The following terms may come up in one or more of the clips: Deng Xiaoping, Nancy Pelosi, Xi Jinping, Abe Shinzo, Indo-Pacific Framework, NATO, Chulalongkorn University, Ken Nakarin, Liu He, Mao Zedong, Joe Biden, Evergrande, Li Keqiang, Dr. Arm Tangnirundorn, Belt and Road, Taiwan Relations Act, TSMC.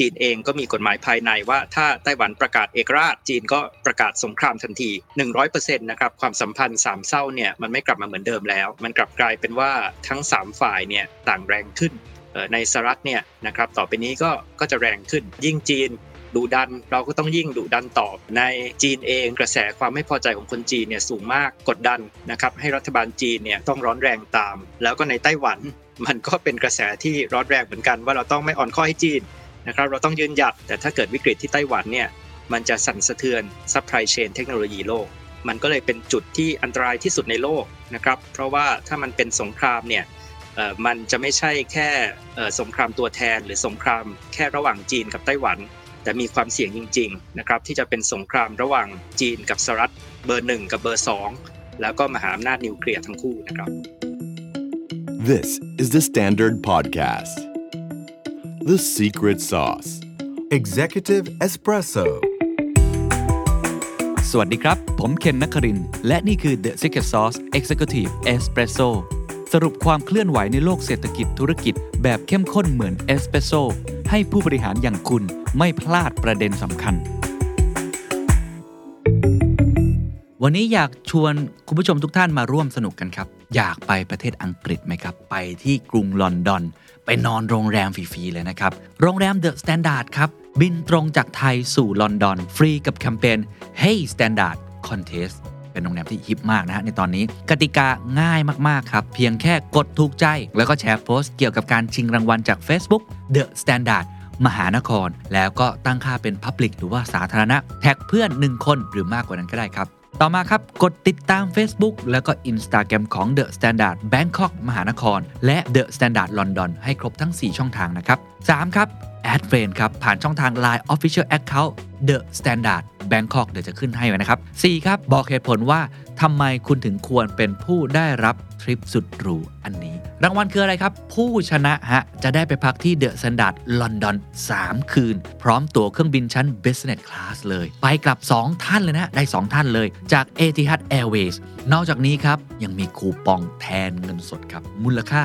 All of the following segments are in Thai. จีนเองก็มีกฎหมายภายในว่าถ้าไต้หวันประกาศเอกราชจีนก็ประกาศสงครามทันที 100% นะครับความสัมพันธ์สามเศร้าเนี่ยมันไม่กลับมาเหมือนเดิมแล้วมันกลับกลายเป็นว่าทั้ง3ฝ่ายเนี่ยต่างแรงขึ้นในสหรัฐเนี่ยนะครับต่อไปนี้ก็จะแรงขึ้นยิ่งจีนดุดันเราก็ต้องยิ่งดุดันตอบในจีนเองกระแสความไม่พอใจของคนจีนเนี่ยสูงมากกดดันนะครับให้รัฐบาลจีนเนี่ยต้องร้อนแรงตามแล้วก็ในไต้หวันมันก็เป็นกระแสที่ร้อนแรงเหมือนกันว่าเราต้องไม่อ่อนข้อให้จีนนะครับเราต้องยืนหยัดแต่ถ้าเกิดวิกฤตที่ไต้หวันเนี่ยมันจะสั่นสะเทือนซัพพลายเชนเทคโนโลยีโลกมันก็เลยเป็นจุดที่อันตรายที่สุดในโลกนะครับเพราะว่าถ้ามันเป็นสงครามเนี่ยมันจะไม่ใช่แค่สงครามตัวแทนหรือสงครามแค่ระหว่างจีนกับไต้หวันแต่มีความเสี่ยงจริงๆนะครับที่จะเป็นสงครามระหว่างจีนกับสหรัฐเบอร์1กับเบอร์2แล้วก็มหาอำนาจนิวเคลียร์ทั้งคู่นะครับ This is the Standard Podcast The Secret Sauce Executive Espresso สวัสดีครับผมเคนนครินทร์และนี่คือ The Secret Sauce Executive Espresso สรุปความเคลื่อนไหวในโลกเศรษฐกิจธุรกิจแบบเข้มข้นเหมือนเอสเปรสโซ่ให้ผู้บริหารอย่างคุณไม่พลาดประเด็นสำคัญวันนี้อยากชวนคุณผู้ชมทุกท่านมาร่วมสนุกกันครับอยากไปประเทศอังกฤษไหมครับไปที่กรุงลอนดอนไปนอนโรงแรมฟรีๆเลยนะครับโรงแรม The Standard ครับบินตรงจากไทยสู่ลอนดอนฟรีกับแคมเปญ Hey Standard Contest เป็นโรงแรมที่ฮิปมากนะฮะในตอนนี้กติกาง่ายมากๆครับเพียงแค่กดถูกใจแล้วก็แชร์โพสต์เกี่ยวกับการชิงรางวัลจาก Facebook The Standardมหานครแล้วก็ตั้งค่าเป็น Public หรือว่าสาธารณะแท็กเพื่อน1คนหรือมากกว่านั้นก็ได้ครับต่อมาครับกดติดตาม Facebook แล้วก็ Instagram ของ The Standard Bangkok มหานครและ The Standard London ให้ครบทั้ง4ช่องทางนะครับ3ครับแอดเฟรนด์ครับผ่านช่องทาง LINE Official Account The Standard Bangkok เดี๋ยวจะขึ้นให้ไว้นะครับ4ครับบอกเหตุผลว่าทำไมคุณถึงควรเป็นผู้ได้รับทริปสุดหรูอันนี้รางวัลคืออะไรครับผู้ชนะฮะจะได้ไปพักที่ The Standard London 3 คืนพร้อมตั๋วเครื่องบินชั้น Business Class เลยไปกลับ2ท่านเลยนะได้2ท่านเลยจาก Etihad Airways นอกจากนี้ครับยังมีคูปองแทนเงินสดครับมูลค่า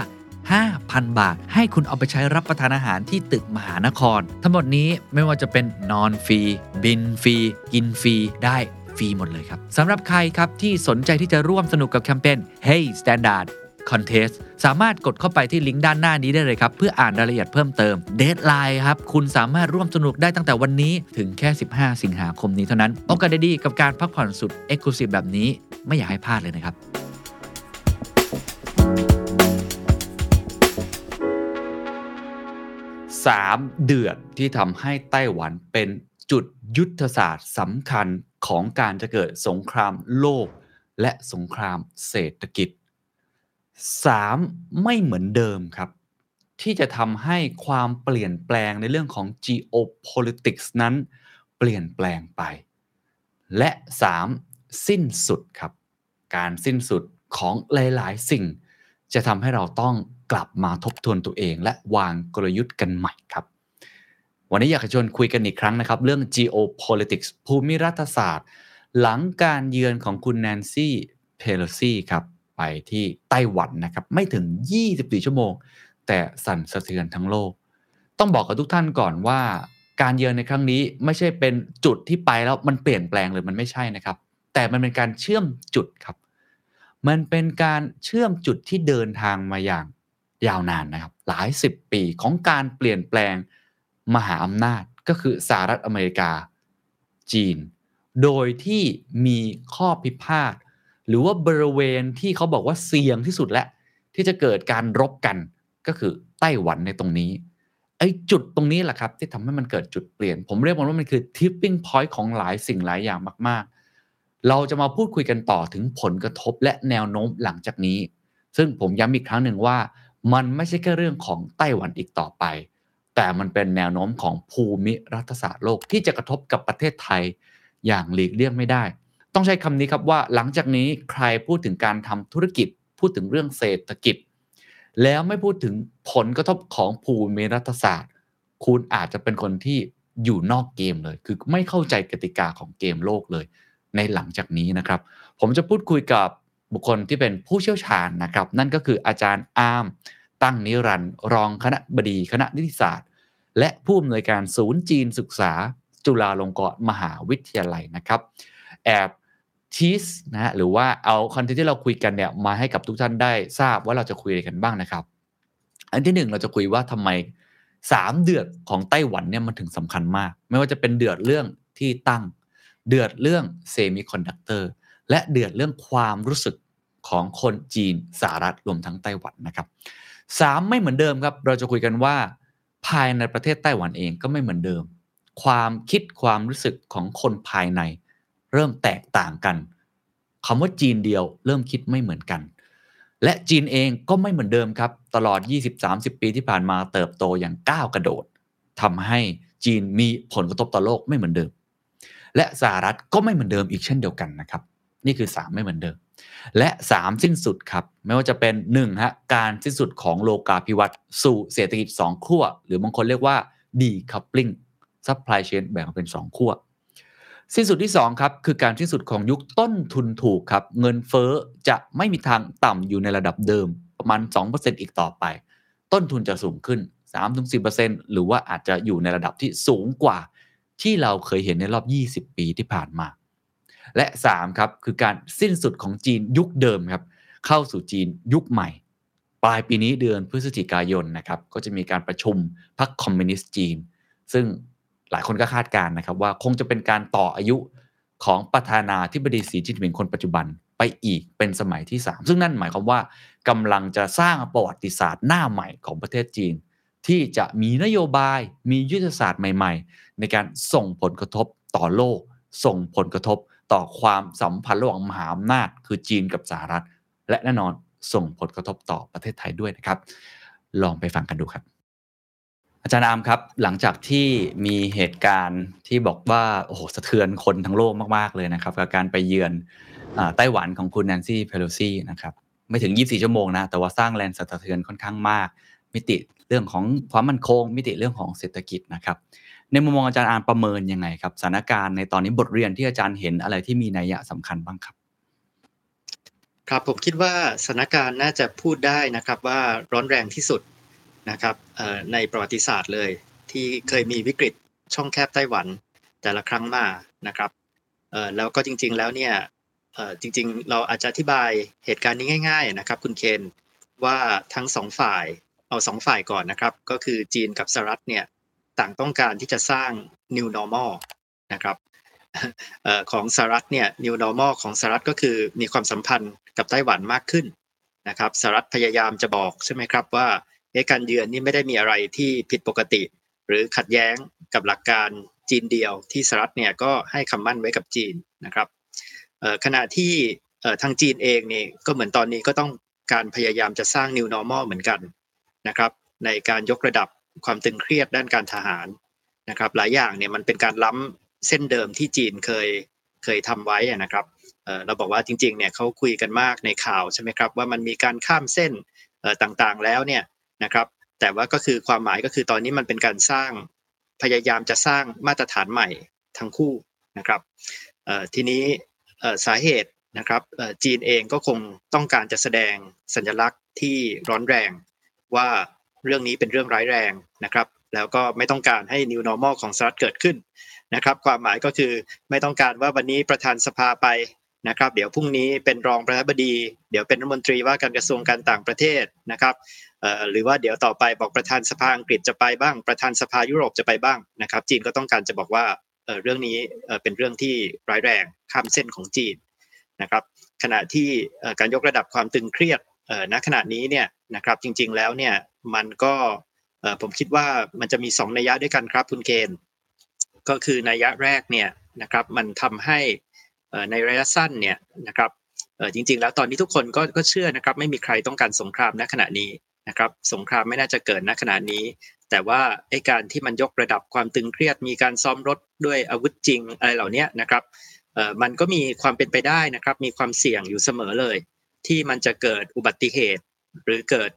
5,000 บาทให้คุณเอาไปใช้รับประทานอาหารที่ตึกมหานครทั้งหมดนี้ไม่ว่าจะเป็นนอนฟรีบินฟรีกินฟรีได้ฟรีหมดเลยครับสำหรับใครครับที่สนใจที่จะร่วมสนุกกับแคมเปญ Hey Standard Contest สามารถกดเข้าไปที่ลิงก์ด้านหน้านี้ได้เลยครับเพื่ออ่านรายละเอียดเพิ่มเติมเดดไลน์ครับคุณสามารถร่วมสนุกได้ตั้งแต่วันนี้ถึงแค่15สิงหาคมนี้เท่านั้นโอกาสดีๆกับการพักผ่อนสุด Exclusive แบบนี้ไม่อยากให้พลาดเลยนะครับ3เดือนที่ทำให้ไต้หวันเป็นจุดยุทธศาสตร์สำคัญของการจะเกิดสงครามโลกและสงครามเศรษฐกิจ3ไม่เหมือนเดิมครับที่จะทำให้ความเปลี่ยนแปลงในเรื่องของ geopolitics นั้นเปลี่ยนแปลงไปและ3สิ้นสุดครับการสิ้นสุดของหลายๆสิ่งจะทำให้เราต้องกลับมาทบทวนตัวเองและวางกลยุทธ์กันใหม่ครับวันนี้อยากจะชวนคุยกันอีกครั้งนะครับเรื่อง geopolitics ภูมิรัฐศาสตร์หลังการเยือนของคุณแนนซี่เพโลซี่ครับไปที่ไต้หวันนะครับไม่ถึง24ชั่วโมงแต่สั่นสะเทือนทั้งโลกต้องบอกกับทุกท่านก่อนว่าการเยือนในครั้งนี้ไม่ใช่เป็นจุดที่ไปแล้วมันเปลี่ยนแปลงเลยมันไม่ใช่นะครับแต่มันเป็นการเชื่อมจุดครับมันเป็นการเชื่อมจุดที่เดินทางมาอย่างยาวนานนะครับหลายสิบปีของการเปลี่ยนแปลงมหาอำนาจก็คือสหรัฐอเมริกาจีนโดยที่มีข้อพิพาทหรือว่าบริเวณที่เขาบอกว่าเสี่ยงที่สุดและที่จะเกิดการรบกันก็คือไต้หวันในตรงนี้ไอ้จุดตรงนี้แหละครับที่ทำให้มันเกิดจุดเปลี่ยนผมเรียกว่ามันคือ tipping point ของหลายสิ่งหลายอย่างมากๆเราจะมาพูดคุยกันต่อถึงผลกระทบและแนวโน้มหลังจากนี้ซึ่งผมย้ำอีกครั้งหนึ่งว่ามันไม่ใช่แค่เรื่องของไต้หวันอีกต่อไปแต่มันเป็นแนวโน้มของภูมิรัฐศาสตร์โลกที่จะกระทบกับประเทศไทยอย่างหลีกเลี่ยงไม่ได้ต้องใช้คำนี้ครับว่าหลังจากนี้ใครพูดถึงการทำธุรกิจพูดถึงเรื่องเศรษฐกิจแล้วไม่พูดถึงผลกระทบของภูมิรัฐศาสตร์คุณอาจจะเป็นคนที่อยู่นอกเกมเลยคือไม่เข้าใจกติกาของเกมโลกเลยในหลังจากนี้นะครับผมจะพูดคุยกับบุคคลที่เป็นผู้เชี่ยวชาญนะครับนั่นก็คืออาจารย์อาร์มตั้งนิรันดร์รองคณบดีคณะนิติศาสตร์ และผู้อำนวยการศูนย์จีนศึกษาจุฬาลงกรณ์มหาวิทยาลัยนะครับแอบทีสนะฮะหรือว่าเอาคอนเทนต์ที่เราคุยกันเนี่ยมาให้กับทุกท่านได้ทราบว่าเราจะคุยอะไรกันบ้างนะครับอันที่หนึ่งเราจะคุยว่าทำไม3เดือดของไต้หวันเนี่ยมันถึงสำคัญมากไม่ว่าจะเป็นเดือดเรื่องที่ตั้งเดือดเรื่องเซมิคอนดักเตอร์และเดือดเรื่องความรู้สึกของคนจีนสหรัฐรวมทั้งไต้หวันนะครับ3ไม่เหมือนเดิมครับเราจะคุยกันว่าภายในประเทศไต้หวันเองก็ไม่เหมือนเดิมความคิดความรู้สึกของคนภายในเริ่มแตกต่างกันคำว่าจีนเดียวเริ่มคิดไม่เหมือนกันและจีนเองก็ไม่เหมือนเดิมครับตลอด 20-30 ปีที่ผ่านมาเติบโตอย่างก้าวกระโดดทำให้จีนมีผลกระทบต่อโลกไม่เหมือนเดิมและสหรัฐก็ไม่เหมือนเดิมอีกเช่นเดียวกันนะครับนี่คือ3ไม่เหมือนเดิมและ3สิ้นสุดครับไม่ว่าจะเป็น1ฮะการสิ้นสุดของโลกาภิวัตน์สู่เศรษฐกิจ2ขั้วหรือบางคนเรียกว่า decoupling supply chain แบ่งเป็น2ขั้วสิ้นสุดที่2ครับคือการสิ้นสุดของยุคต้นทุนถูกครับเงินเฟ้อจะไม่มีทางต่ำอยู่ในระดับเดิมประมาณ 2% อีกต่อไปต้นทุนจะสูงขึ้น 3-4% หรือว่าอาจจะอยู่ในระดับที่สูงกว่าที่เราเคยเห็นในรอบ20ปีที่ผ่านมาและ3ครับคือการสิ้นสุดของจีนยุคเดิมครับเข้าสู่จีนยุคใหม่ปลายปีนี้เดือนพฤศจิกายนนะครับก็จะมีการประชุมพรรคคอมมิวนิสต์จีนซึ่งหลายคนก็คาดการณ์นะครับว่าคงจะเป็นการต่ออายุของประธานาธิบดีสีจิ้นผิงคนปัจจุบันไปอีกเป็นสมัยที่3ซึ่งนั่นหมายความว่ากำลังจะสร้างประวัติศาสตร์หน้าใหม่ของประเทศจีนที่จะมีนโยบายมียุทธศาสตร์ใหม่ๆในการส่งผลกระทบต่อโลกส่งผลกระทบต่อความสัมพันธ์ระหว่างมหาอำนาจคือจีนกับสหรัฐและแน่นอนส่งผลกระทบต่อประเทศไทยด้วยนะครับลองไปฟังกันดูครับอาจารย์อามครับหลังจากที่มีเหตุการณ์ที่บอกว่าโอ้โหสะเทือนคนทั้งโลกมากๆเลยนะครับกับการไปเยือนไต้หวันของคุณแนนซี่เพโลซี่นะครับไม่ถึง24ชั่วโมงนะแต่ว่าสร้างแรงสะเทือนค่อนข้างมากมิติเรื่องของความมั่นคงมิติเรื่องของเศรษฐกิจนะครับในมุมมองอาจารย์อามประเมินยังไงครับสถานการณ์ในตอนนี้บทเรียนที่อาจารย์เห็นอะไรที่มีนัยสำคัญบ้างครับครับผมคิดว่าสถานการณ์น่าจะพูดได้นะครับว่าร้อนแรงที่สุดนะครับในประวัติศาสตร์เลยที่เคยมีวิกฤตช่องแคบไต้หวันแต่ละครั้งมานะครับแล้วก็จริงๆแล้วเนี่ยจริงๆเราอาจจะอธิบายเหตุการณ์นี้ง่ายๆนะครับคุณเคนว่าทั้ง2ฝ่ายเอา2ฝ่ายก่อนนะครับก็คือจีนกับสหรัฐเนี่ยต่างต้องการที่จะสร้าง new normal นะครับของสหรัฐเนี่ย new normal ของสหรัฐก็คือมีความสัมพันธ์กับไต้หวันมากขึ้นนะครับสหรัฐพยายามจะบอกใช่ไหมครับว่าการเยือนนี่ไม่ได้มีอะไรที่ผิดปกติหรือขัดแย้งกับหลักการจีนเดียวที่สหรัฐเนี่ยก็ให้คำมั่นไว้กับจีนนะครับขณะที่ทางจีนเองนี่ก็เหมือนตอนนี้ก็ต้องการพยายามจะสร้าง new normal เหมือนกันนะครับในการยกระดับความตึงเครียดด้านการทหารนะครับหลายอย่างเนี่ยมันเป็นการล้ำเส้นเดิมที่จีนเคยทำไว้นะครับเราบอกว่าจริงๆเนี่ยเขาคุยกันมากในข่าวใช่ไหมครับว่ามันมีการข้ามเส้นต่างๆแล้วเนี่ยนะครับแต่ว่าก็คือความหมายก็คือตอนนี้มันเป็นการสร้างพยายามจะสร้างมาตรฐานใหม่ทั้งคู่นะครับทีนี้สาเหตุนะครับจีนเองก็คงต้องการจะแสดงสัญลักษณ์ที่ร้อนแรงว่าเรื่องนี้เป็นเรื่องร้ายแรงนะครับแล้วก็ไม่ต้องการให้ New Normal ของสหรัฐเกิดขึ้นนะครับความหมายก็คือไม่ต้องการว่าวันนี้ประธานสภาไปนะครับเดี๋ยวพรุ่งนี้เป็นรองประธานาธิบดีเดี๋ยวเป็นรัฐมนตรีว่าการกระทรวงการต่างประเทศนะครับหรือว่าเดี๋ยวต่อไปบอกประธานสภาอังกฤษจะไปบ้างประธานสภายุโรปจะไปบ้างนะครับจีนก็ต้องการจะบอกว่าเรื่องนี้เป็นเรื่องที่ร้ายแรงข้ามเส้นของจีนนะครับขณะที่การยกระดับความตึงเครียดณขณะนี้เนี่ยนะครับจริงๆแล้วเนี่ยมันก็ผมคิดว่ามันจะมี2นัยยะด้วยกันครับคุณเกณฑ์ก็คือนัยยะแรกเนี่ยนะครับมันทำให้ในระยะสั้นเนี่ยนะครับจริงๆแล้วตอนนี้ทุกคนก็เชื่อนะครับไม่มีใครต้องการสงครามณขณะนี้นะครับสงครามไม่น่าจะเกิดณขณะนี้แต่ว่าไอ้การที่มันยกระดับความตึงเครียดมีการซ้อมรบด้วยอาวุธจริงอะไรเหล่านี้นะครับมันก็มีความเป็นไปได้นะครับมีความเสี่ยงอยู่เสมอเลยที่มันจะเกิดอุบัติเหตุหรือเกิด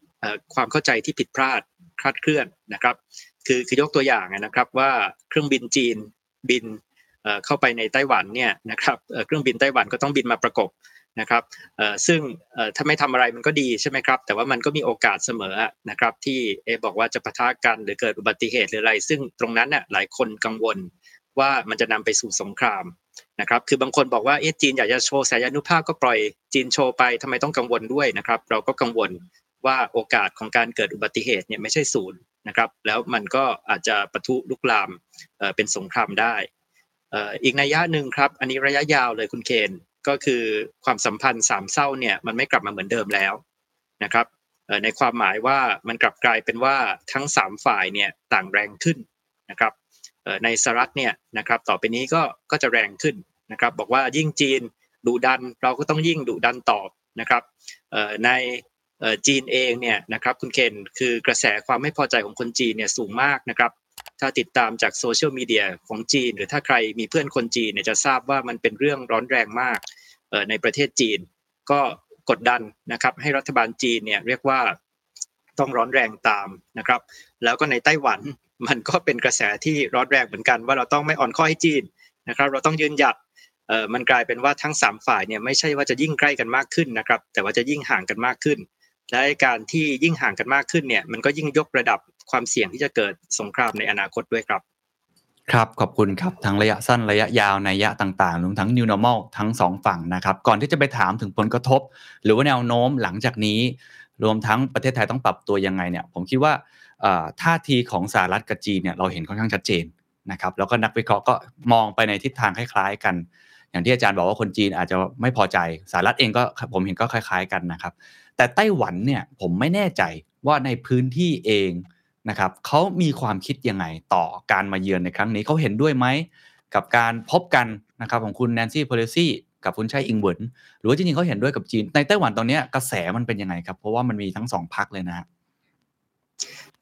ความเข้าใจที่ผิดพลาดคลาดเคลื่อนนะครับคือยกตัวอย่างนะครับว่าเครื่องบินจีนบินเข้าไปในไต้หวันเนี่ยนะครับเครื่องบินไต้หวันก็ต้องบินมาประกบ นะครับซึ่งถ้าไม่ทำอะไรมันก็ดีใช่ไหมครับแต่ว่ามันก็มีโอกาสเสมอนะครับที่บอกว่าจะปะทะกันหรือเกิดอุบัติเหตุหรืออะไรซึ่งตรงนั้นน่ะหลายคนกังวลว่ามันจะนำไปสู่สงครามนะครับคือบางคนบอกว่าจีนอยากจะโชว์ศักยภาพก็ปล่อยจีนโชว์ไปทำไมต้องกังวลด้วยนะครับเราก็กังวลว่าโอกาสของการเกิดอุบัติเหตุเนี่ยไม่ใช่ศูนย์นะครับแล้วมันก็อาจจะปะทุลุกลามเป็นสงครามได้อีกนัยยะนึงครับอันนี้ระยะยาวเลยคุณเคนก็คือความสัมพันธ์สามเศร้าเนี่ยมันไม่กลับมาเหมือนเดิมแล้วนะครับในความหมายว่ามันกลับกลายเป็นว่าทั้ง3ฝ่ายเนี่ยต่างแรงขึ้นนะครับในสหรัฐเนี่ยนะครับต่อไปนี้ก็จะแรงขึ้นนะครับบอกว่ายิ่งจีนดุดันเราก็ต้องยิ่งดุดันตอบนะครับในจีนเองเนี่ยนะครับคุณเคนคือกระแสความไม่พอใจของคนจีนเนี่ยสูงมากนะครับถ้าติดตามจากโซเชียลมีเดียของจีนหรือถ้าใครมีเพื่อนคนจีนเนี่ยจะทราบว่ามันเป็นเรื่องร้อนแรงมากในประเทศจีนก็กดดันนะครับให้รัฐบาลจีนเนี่ยเรียกว่าต้องร้อนแรงตามนะครับแล้วก็ในไต้หวันมันก็เป็นกระแสที่ร้อนแรงเหมือนกันว่าเราต้องไม่อ่อนข้อให้จีนนะครับเราต้องยืนหยัดมันกลายเป็นว่าทั้ง3ฝ่ายเนี่ยไม่ใช่ว่าจะยิ่งใกล้กันมากขึ้นนะครับแต่ว่าจะยิ่งห่างกันมากขึ้นและการที่ยิ่งห่างกันมากขึ้นเนี่ยมันก็ยิ่งยกระดับความเสี่ยงที่จะเกิดสงครามในอนาคตด้วยครับครับขอบคุณครับทั้งระยะสั้นระยะยาวนัยยะต่างๆรวมทั้ง New Normal ทั้ง2ฝั่งนะครับก่อนที่จะไปถามถึงผลกระทบหรือว่าแนวโน้มหลังจากนี้รวมทั้งประเทศไทยต้องปรับตัวยังไงเนี่ยผมคิดว่าท่าทีของสหรัฐกับจีนเนี่ยเราเห็นค่อนข้างชัดเจนนะครับแล้วก็นักวิเคราะห์ก็มองไปในทิศทางคล้ายๆกันอย่างที่อาจารย์บอกว่าคนจีนอาจจะไม่พอใจสหรัฐเองก็ผมเห็นก็คล้ายๆกันนะครับแต่ไต้หวันเนี่ยผมไม่แน่ใจว่าในพื้นที่เองนะครับเขามีความคิดยังไงต่อการมาเยือนในครั้งนี้เขาเห็นด้วยไหมกับการพบกันนะครับของคุณแนนซี่เพโลซี่กับคุณไช่อิงเหวินหรือว่าจริงๆเขาเห็นด้วยกับจีนในไต้หวันตอนนี้กระแสมันเป็นยังไงครับเพราะว่ามันมีทั้งสองพรรคเลยนะ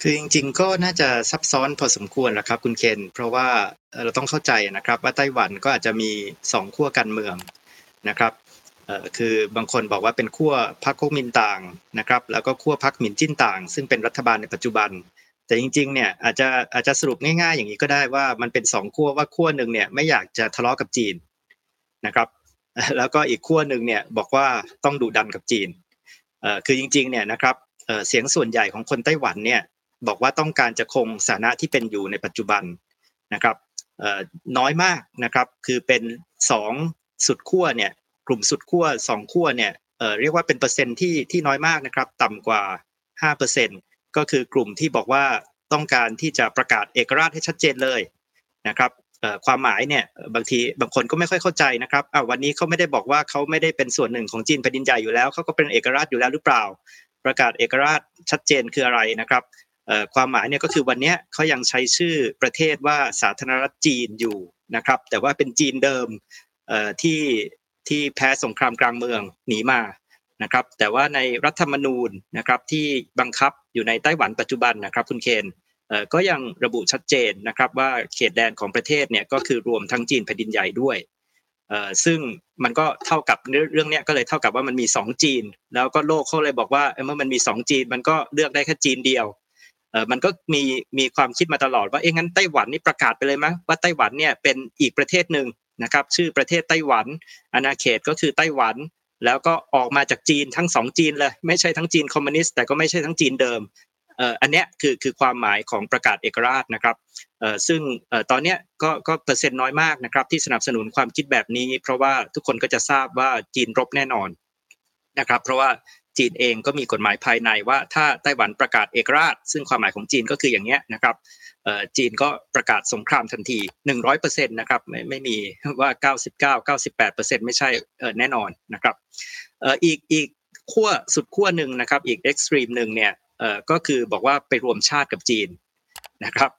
คือจริงๆก็น่าจะซับซ้อนพอสมควรแหละครับคุณเคนเพราะว่าเราต้องเข้าใจนะครับว่าไต้หวันก็อาจจะมี2ขั้วการเมืองนะครับคือบางคนบอกว่าเป็นขั้วพรรคก๊กมินตั๋งนะครับแล้วก็ขั้วพรรคหมินจิ้นตั๋งซึ่งเป็นรัฐบาลในปัจจุบันแต่จริงๆเนี่ยอาจจะสรุปง่ายๆอย่างนี้ก็ได้ว่ามันเป็น2ขั้วว่าขั้วนึงเนี่ยไม่อยากจะทะเลาะกับจีนนะครับแล้วก็อีกขั้วนึงเนี่ยบอกว่าต้องดุดันกับจีนคือจริงๆเนี่ยนะครับเสียงส่วนใหญ่ของคนไต้หวันเนี่ยบอกว่าต้องการจะคงสถานะที่เป็นอยู่ในปัจจุบันนะครับน้อยมากนะครับคือเป็น2สุดขั้วเนี่ยกลุ่มสุดขั้ว2ขั้วเนี่ยเรียกว่าเป็นเปอร์เซ็นต์ที่น้อยมากนะครับต่ำกว่า 5% ก็คือกลุ่มที่บอกว่าต้องการที่จะประกาศเอกราชให้ชัดเจนเลยนะครับความหมายเนี่ยบางคนก็ไม่ค่อยเข้าใจนะครับวันนี้เขาไม่ได้บอกว่าเขาไม่ได้เป็นส่วนหนึ่งของจีนแผ่นดินใหญ่อยู่แล้วเขาก็เป็นเอกราชอยู่แล้วหรือเปล่าประกาศเอกราชชัดเจนคืออะไรนะครับความหมายเนี่ยก็คือวันนี้เขายังใช้ชื่อประเทศว่าสาธารณรัฐจีนอยู่นะครับแต่ว่าเป็นจีนเดิมที่แพ้สงครามกลางเมืองหนีมานะครับแต่ว่าในรัฐธรรมนูญนะครับที่บังคับอยู่ในไต้หวันปัจจุบันนะครับคุณเคนก็ยังระบุชัดเจนนะครับว่าเขตแดนของประเทศเนี่ยก็คือรวมทั้งจีนแผ่นดินใหญ่ด้วยซึ่งมันก็เท่ากับเรื่องเนี้ยก็เลยเท่ากับว่ามันมี2จีนแล้วก็โลกเขาเลยบอกว่าเมื่อมันมี2จีนมันก็เลือกได้แค่จีนเดียวมันก็มีความคิดมาตลอดว่างั้นไต้หวันนี่ประกาศไปเลยมั้ยว่าไต้หวันเนี่ยเป็นอีกประเทศนึงนะครับชื่อประเทศไต้หวันอาณาเขตก็คือไต้หวันแล้วก็ออกมาจากจีนทั้ง2จีนเลยไม่ใช่ทั้งจีนคอมมิวนิสต์แต่ก็ไม่ใช่ทั้งจีนเดิมอันเนี้ยคือความหมายของประกาศเอกราชนะครับซึ่งตอนเนี้ยก็เปอร์เซ็นต์น้อยมากนะครับที่สนับสนุนความคิดแบบนี้เพราะว่าทุกคนก็จะทราบว่าจีนรบแน่นอนนะครับเพราะว่าจีนเองก็มีกฎหมายภายในว่าถ้าไต้หวันประกาศเอกราชซึ่งความหมายของจีนก็คืออย่างเงี้ยนะครับจีนก็ประกาศสงครามทันที 100% นะครับไม่มีว่า99 98% ไม่ใช่แน่นอนนะครับอีกขั้วสุดขั้วนึงนะครับอีกเอ็กซ์ตรีมนึงเนี่ยก็คือบอกว่าไปรวมชาติกับจีนนะครับ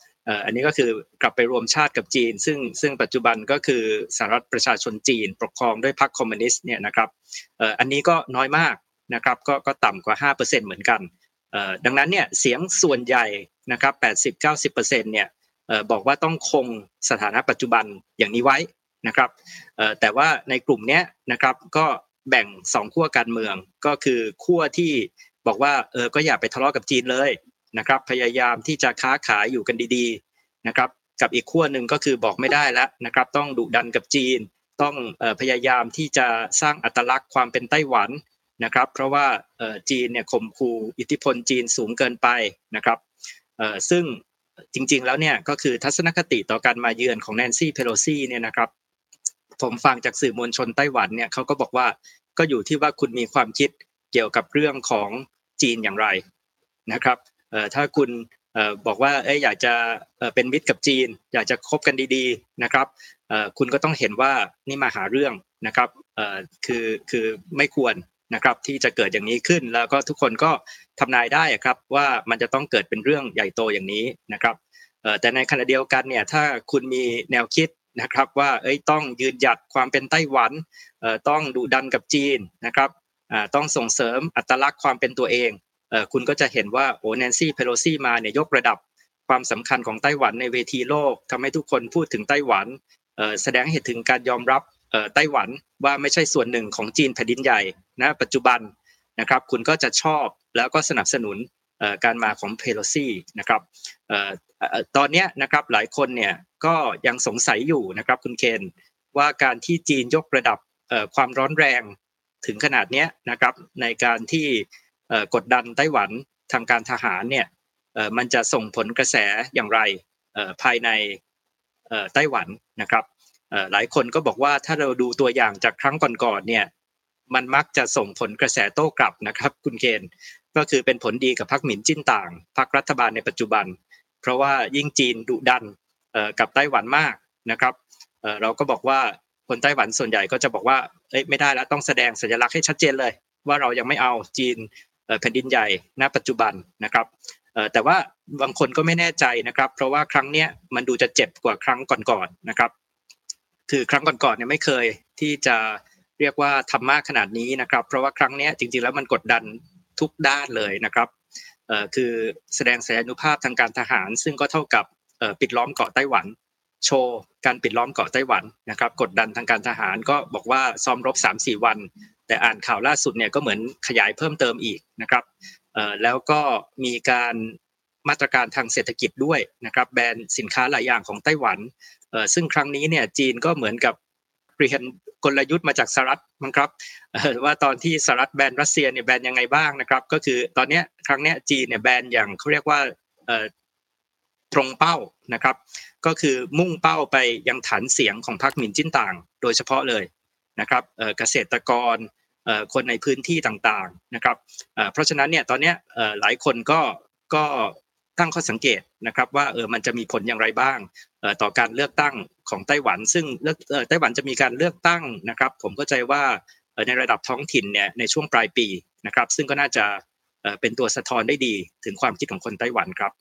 อันนี้ก็คือกลับไปรวมชาติกับจีนซึ่งปัจจุบันก็คือสหรัฐประชาชนจีนปกครองด้วยพรรคคอมมิวนิสต์เนี่ยนะครับอันนี้ก็น้อยมากนะครับก็ต่ำกว่า 5% เหมือนกันดังนั้นเนี่ยเสียงส่วนใหญ่นะครับ 80-90% เนี่ยบอกว่าต้องคงสถานะปัจจุบันอย่างนี้ไว้นะครับแต่ว่าในกลุ่มเนี้ยนะครับก็แบ่ง2ขั้วการเมืองก็คือขั้วที่บอกว่าก็อย่าไปทะเลาะกับจีนเลยนะครับพยายามที่จะค้าขายอยู่กันดีๆนะครับกับอีกขั้วนึงก็คือบอกไม่ได้แล้วนะครับต้องดุดันกับจีน ต้องพยายามที่จะสร้างอัตลักษณ์ความเป็นไต้หวันนะครับเพราะว่าจีนเนี่ยข่มขู่อิทธิพลจีนสูงเกินไปนะครับซึ่งจริงๆแล้วเนี่ยก็คือทัศนคติต่อการมาเยือนของแนนซี่เพโลซีเนี่ยนะครับผมฟังจากสื่อมวลชนไต้หวันเนี่ยเขาก็บอกว่าก็อยู่ที่ว่าคุณมีความคิดเกี่ยวกับเรื่องของจีนอย่างไรนะครับถ้าคุณบอกว่าอยากจะเป็นมิตรกับจีนอยากจะคบกันดีๆนะครับคุณก็ต้องเห็นว่านี่มาหาเรื่องนะครับคือไม่ควรนะครับที่จะเกิดอย่างนี้ขึ้นแล้วก็ทุกคนก็ทำนายได้ครับว่ามันจะต้องเกิดเป็นเรื่องใหญ่โตอย่างนี้นะครับแต่ในขณะเดียวกันเนี่ยถ้าคุณมีแนวคิดนะครับว่าต้องยืนหยัดความเป็นไต้หวันต้องดุดันกับจีนนะครับต้องส่งเสริมอัตลักษณ์ความเป็นตัวเองคุณก็จะเห็นว่าโอ้แนนซี่เพโลซีมาเนี่ยยกระดับความสำคัญของไต้หวันในเวทีโลกทำให้ทุกคนพูดถึงไต้หวันแสดงให้เห็นถึงการยอมรับไต้หวันว่าไม่ใช่ส่วนหนึ่งของจีนแผ่นดินใหญ่ณปัจจุบันนะครับคุณก็จะชอบแล้วก็สนับสนุนการมาของเพโลซีนะครับตอนนี้นะครับหลายคนเนี่ยก็ยังสงสัยอยู่นะครับคุณเคนว่าการที่จีนยกระดับความร้อนแรงถึงขนาดนี้นะครับในการที่กดดันไต้หวันทางการทหารเนี่ยมันจะส่งผลกระแสอย่างไรภายในไต้หวันนะครับหลายคนก็บอกว่าถ้าเราดูตัวอย่างจากครั้งก่อนๆเนี่ยมันมักจะส่งผลกระแสโต้กลับนะครับคุณเคนก็คือเป็นผลดีกับพรรคหมินจิ้นต่างพรรครัฐบาลในปัจจุบันเพราะว่ายิ่งจีนดุดันกับไต้หวันมากนะครับเราก็บอกว่าคนไต้หวันส่วนใหญ่ก็จะบอกว่าไม่ได้แล้วต้องแสดงสัญลักษณ์ให้ชัดเจนเลยว่าเรายังไม่เอาจีนแผ่นดินใหญ่ณปัจจุบันนะครับแต่ว่าบางคนก็ไม่แน่ใจนะครับเพราะว่าครั้งเนี้ยมันดูจะเจ็บกว่าครั้งก่อนๆนะครับคือครั้งก่อนๆเนี่ยไม่เคยที่จะเรียกว่าทำมากขนาดนี้นะครับเพราะว่าครั้งเนี้ยจริงๆแล้วมันกดดันทุกด้านเลยนะครับคือแสดงสัญญานุภาพทางการทหารซึ่งก็เท่ากับปิดล้อมเกาะไต้หวันโชว์การปิดล้อมเกาะไต้หวันนะครับกดดันทางการทหารก็บอกว่าซ้อมรบ 3-4 วันแต่อ่านข่าวล่าสุดเนี่ยก็เหมือนขยายเพิ่มเติมอีกนะครับแล้วก็มีการมาตรการทางเศรษฐกิจด้วยนะครับแบนสินค้าหลายอย่างของไต้หวันซึ่งครั้งนี้เนี่ยจีนก็เหมือนกับเปลี่ยนกลยุทธ์มาจากสหรัฐมั้งครับว่าตอนที่สหรัฐแบนรัสเซียเนี่ยแบนยังไงบ้างนะครับก็คือตอนนี้ครั้งนี้จีนเนี่ยแบนอย่างเขาเรียกว่าตรงเป้านะครับก็คือมุ่งเป้าไปยังฐานเสียงของพรรคหมินจิ้นต่างโดยเฉพาะเลยนะครับเกษตรกรคนในพื้นที่ต่างๆนะครับเพราะฉะนั้นเนี่ยตอนนี้หลายคนก็ตั้งข้อสังเกตนะครับว่ามันจะมีผลอย่างไรบ้างต่อการเลือกตั้งของไต้หวันซึ่งไต้หวันจะมีการเลือกตั้งนะครับผมเข้าใจว่าในระดับท้องถิ่นเนี่ยในช่วงปลายปีนะครับซึ่งก็น่าจะเป็นตัวสะท้อนได้ดีถึงความคิดของคนไต้หวันครับ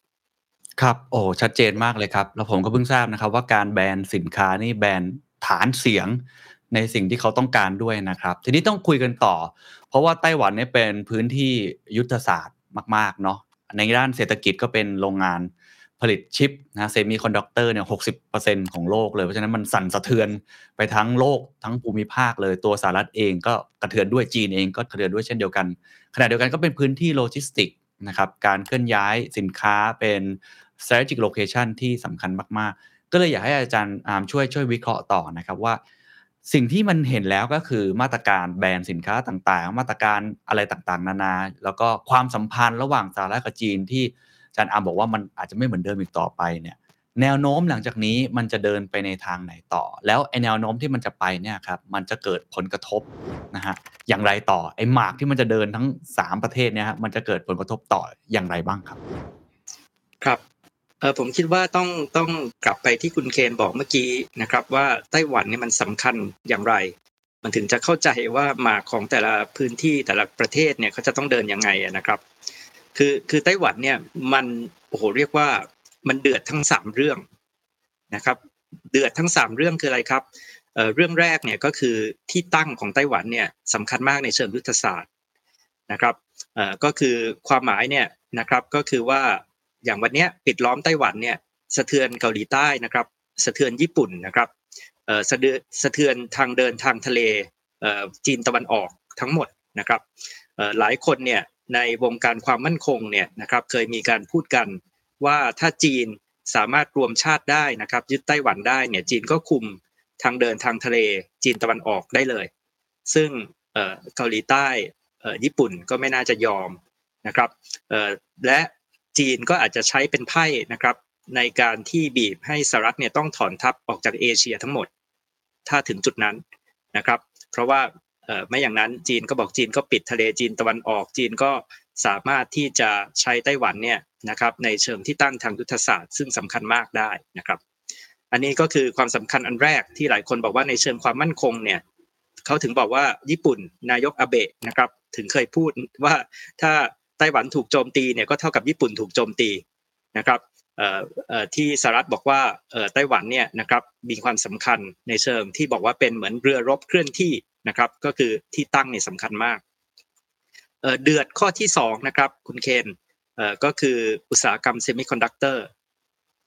ครับโอ้ชัดเจนมากเลยครับแล้วผมก็เพิ่งทราบนะครับว่าการแบนสินค้านี่แบนฐานเสียงในสิ่งที่เขาต้องการด้วยนะครับทีนี้ต้องคุยกันต่อเพราะว่าไต้หวันเนี่ยเป็นพื้นที่ยุทธศาสตร์มากๆเนาะในด้านเศรษฐกิจก็เป็นโรงงานผลิตชิปนะเซมิคอนดักเตอร์เนี่ย 60% ของโลกเลยเพราะฉะนั้นมันสั่นสะเทือนไปทั้งโลกทั้งภูมิภาคเลยตัวสหรัฐเองก็กระเทือนด้วยจีนเองก็กระเทือนด้วยเช่นเดียวกันขณะเดียวกันก็เป็นพื้นที่โลจิสติกนะครับการเคลื่อนย้ายสินค้าเป็น strategic location ที่สำคัญมากๆก็เลยอยากให้อาจารย์อาร์มช่วยวิเคราะห์ต่อนะครับว่าสิ่งที่มันเห็นแล้วก็คือมาตรการแบนสินค้าต่างๆมาตรการอะไรต่างๆนานาแล้วก็ความสัมพันธ์ระหว่างสหรัฐกับจีนที่อาจารย์อาร์มบอกว่ามันอาจจะไม่เหมือนเดิมอีกต่อไปเนี่ยแนวโน้มหลังจากนี้มันจะเดินไปในทางไหนต่อแล้วไอ้แนวโน้มที่มันจะไปเนี่ยครับมันจะเกิดผลกระทบนะฮะอย่างไรต่อไอ้หมากที่มันจะเดินทั้ง3ประเทศเนี่ยฮะมันจะเกิดผลกระทบต่ออย่างไรบ้างครับครับผมคิดว่าต้องกลับไปที่คุณเคนบอกเมื่อกี้นะครับว่าไต้หวันเนี่ยมันสำคัญอย่างไรมันถึงจะเข้าใจว่าหมากของแต่ละพื้นที่แต่ละประเทศเนี่ยเขาจะต้องเดินยังไงนะครับคือไต้หวันเนี่ยมันโอ้โหเรียกว่ามันเดือดทั้ง3เรื่องนะครับเดือดทั้ง3เรื่องคืออะไรครับเรื่องแรกเนี่ยก็คือที่ตั้งของไต้หวันเนี่ยสำคัญมากในเชิงยุทธศาสตร์นะครับก็คือความหมายเนี่ยนะครับก็คือว่าอย่างวันนี้ปิดล้อมไต้หวันเนี่ยสะเทือนเกาหลีใต้นะครับสะเทือนญี่ปุ่นนะครับสะเทือนทางเดินทางทะเลจีนตะวันออกทั้งหมดนะครับหลายคนเนี่ยในวงการความมั่นคงเนี่ยนะครับเคยมีการพูดกันว่าถ้าจีนสามารถรวมชาติได้นะครับยึดไต้หวันได้เนี่ยจีนก็คุม ทางเดินทางทะเลจีนตะวันออกได้เลยซึ่งเกาหลีใต้ญี่ปุ่นก็ไม่น่าจะยอมนะครับและจีนก็อาจจะใช้เป็นไพ่นะครับในการที่บีบให้สหรัฐเนี่ยต้องถอนทัพออกจากเอเชียทั้งหมดถ้าถึงจุดนั้นนะครับเพราะว่าไม่อย่างนั้นจีนก็บอกจีนก็ปิดทะเลจีนตะวันออกจีนก็สามารถที่จะใช้ไต้หวันเนี่ยนะครับในเชิงที่ตั้งทางยุทธศาสตร์ซึ่งสำคัญมากได้นะครับอันนี้ก็คือความสำคัญอันแรกที่หลายคนบอกว่าในเชิงความมั่นคงเนี่ยเขาถึงบอกว่าญี่ปุ่นนายกอาเบะนะครับถึงเคยพูดว่าถ้าไต้หวันถูกโจมตีเนี่ยก็เท่ากับญี่ปุ่นถูกโจมตีนะครับที่สหรัฐบอกว่าไต้หวันเนี่ยนะครับมีความสำคัญในเชิงที่บอกว่าเป็นเหมือนเรือรบเคลื่อนที่นะครับก็คือที่ตั้งเนี่ยสำคัญมากเดือดข้อที่2นะครับคุณเคนก็คืออุตสาหกรรมเซมิคอนดักเตอร์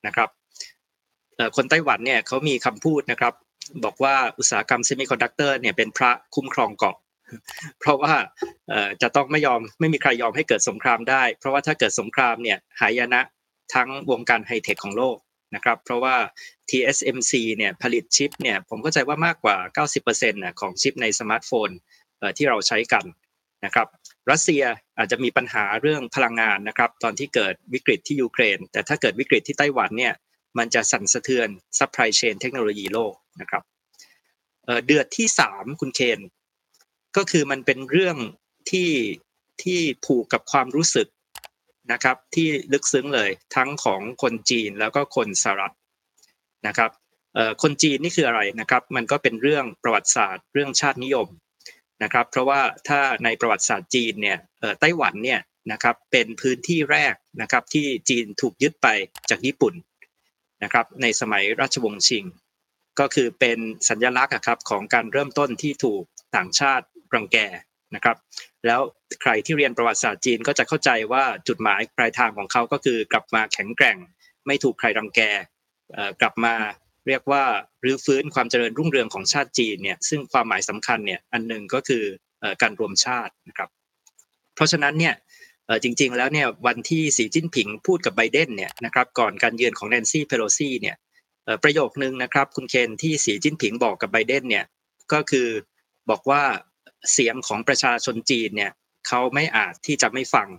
นะครับคนไต้หวันเนี่ยเขามีคำพูดนะครับบอกว่าอุตสาหกรรมเซมิคอนดักเตอร์เนี่ยเป็นพระคุ้มครองเกาะเพราะว่าจะต้องไม่ยอมไม่มีใครยอมให้เกิดสงครามได้เพราะว่าถ้าเกิดสงครามเนี่ยหายนะทั้งวงการไฮเทคของโลกนะครับเพราะว่า TSMC เนี่ยผลิตชิปเนี่ยผมเข้าใจว่ามากกว่า 90% นะของชิปในสมาร์ทโฟนที่เราใช้กันนะครับรัสเซียอาจจะมีปัญหาเรื่องพลังงานนะครับตอนที่เกิดวิกฤตที่ยูเครนแต่ถ้าเกิดวิกฤตที่ไต้หวันเนี่ยมันจะสั่นสะเทือนซัพพลายเชนเทคโนโลยีโลกนะครับเดือดที่3คุณเคนก็คือมันเป็นเรื่องที่ผูกกับความรู้สึกนะครับที่ลึกซึ้งเลยทั้งของคนจีนแล้วก็คนสหรัฐนะครับคนจีนนี่คืออะไรนะครับมันก็เป็นเรื่องประวัติศาสตร์เรื่องชาตินิยมนะครับเพราะว่าถ้าในประวัติศาสตร์จีนเนี่ยไต้หวันเนี่ยนะครับเป็นพื้นที่แรกนะครับที่จีนถูกยึดไปจากญี่ปุ่นนะครับในสมัยราชวงศ์ชิงก็คือเป็นสัญลักษณ์ครับของการเริ่มต้นที่ถูกต่างชาติรังแกนะครับแล้วใครที่เรียนประวัติศาสตร์จีนก็จะเข้าใจว่าจุดหมายปลายทางของเขาก็คือกลับมาแข็งแกร่งไม่ถูกใครรังแกกลับมาเรียกว่ารื้อฟื้นความเจริญรุ่งเรืองของชาติจีนเนี่ยซึ่งความหมายสำคัญเนี่ยอันหนึ่งก็คือการรวมชาตินะครับเพราะฉะนั้นเนี่ยจริงๆแล้วเนี่ยวันที่สีจิ้นผิงพูดกับไบเดนเนี่ยนะครับก่อนการเยือนของแนนซี่เพโลซีเนี่ยประโยคนึงนะครับคุณเคนที่สีจิ้นผิงบอกกับไบเดนเนี่ยก็คือบอกว่าเสียงของประชาชนจีนเนี่ยเขาไม่อาจที่จะไม่ฟัง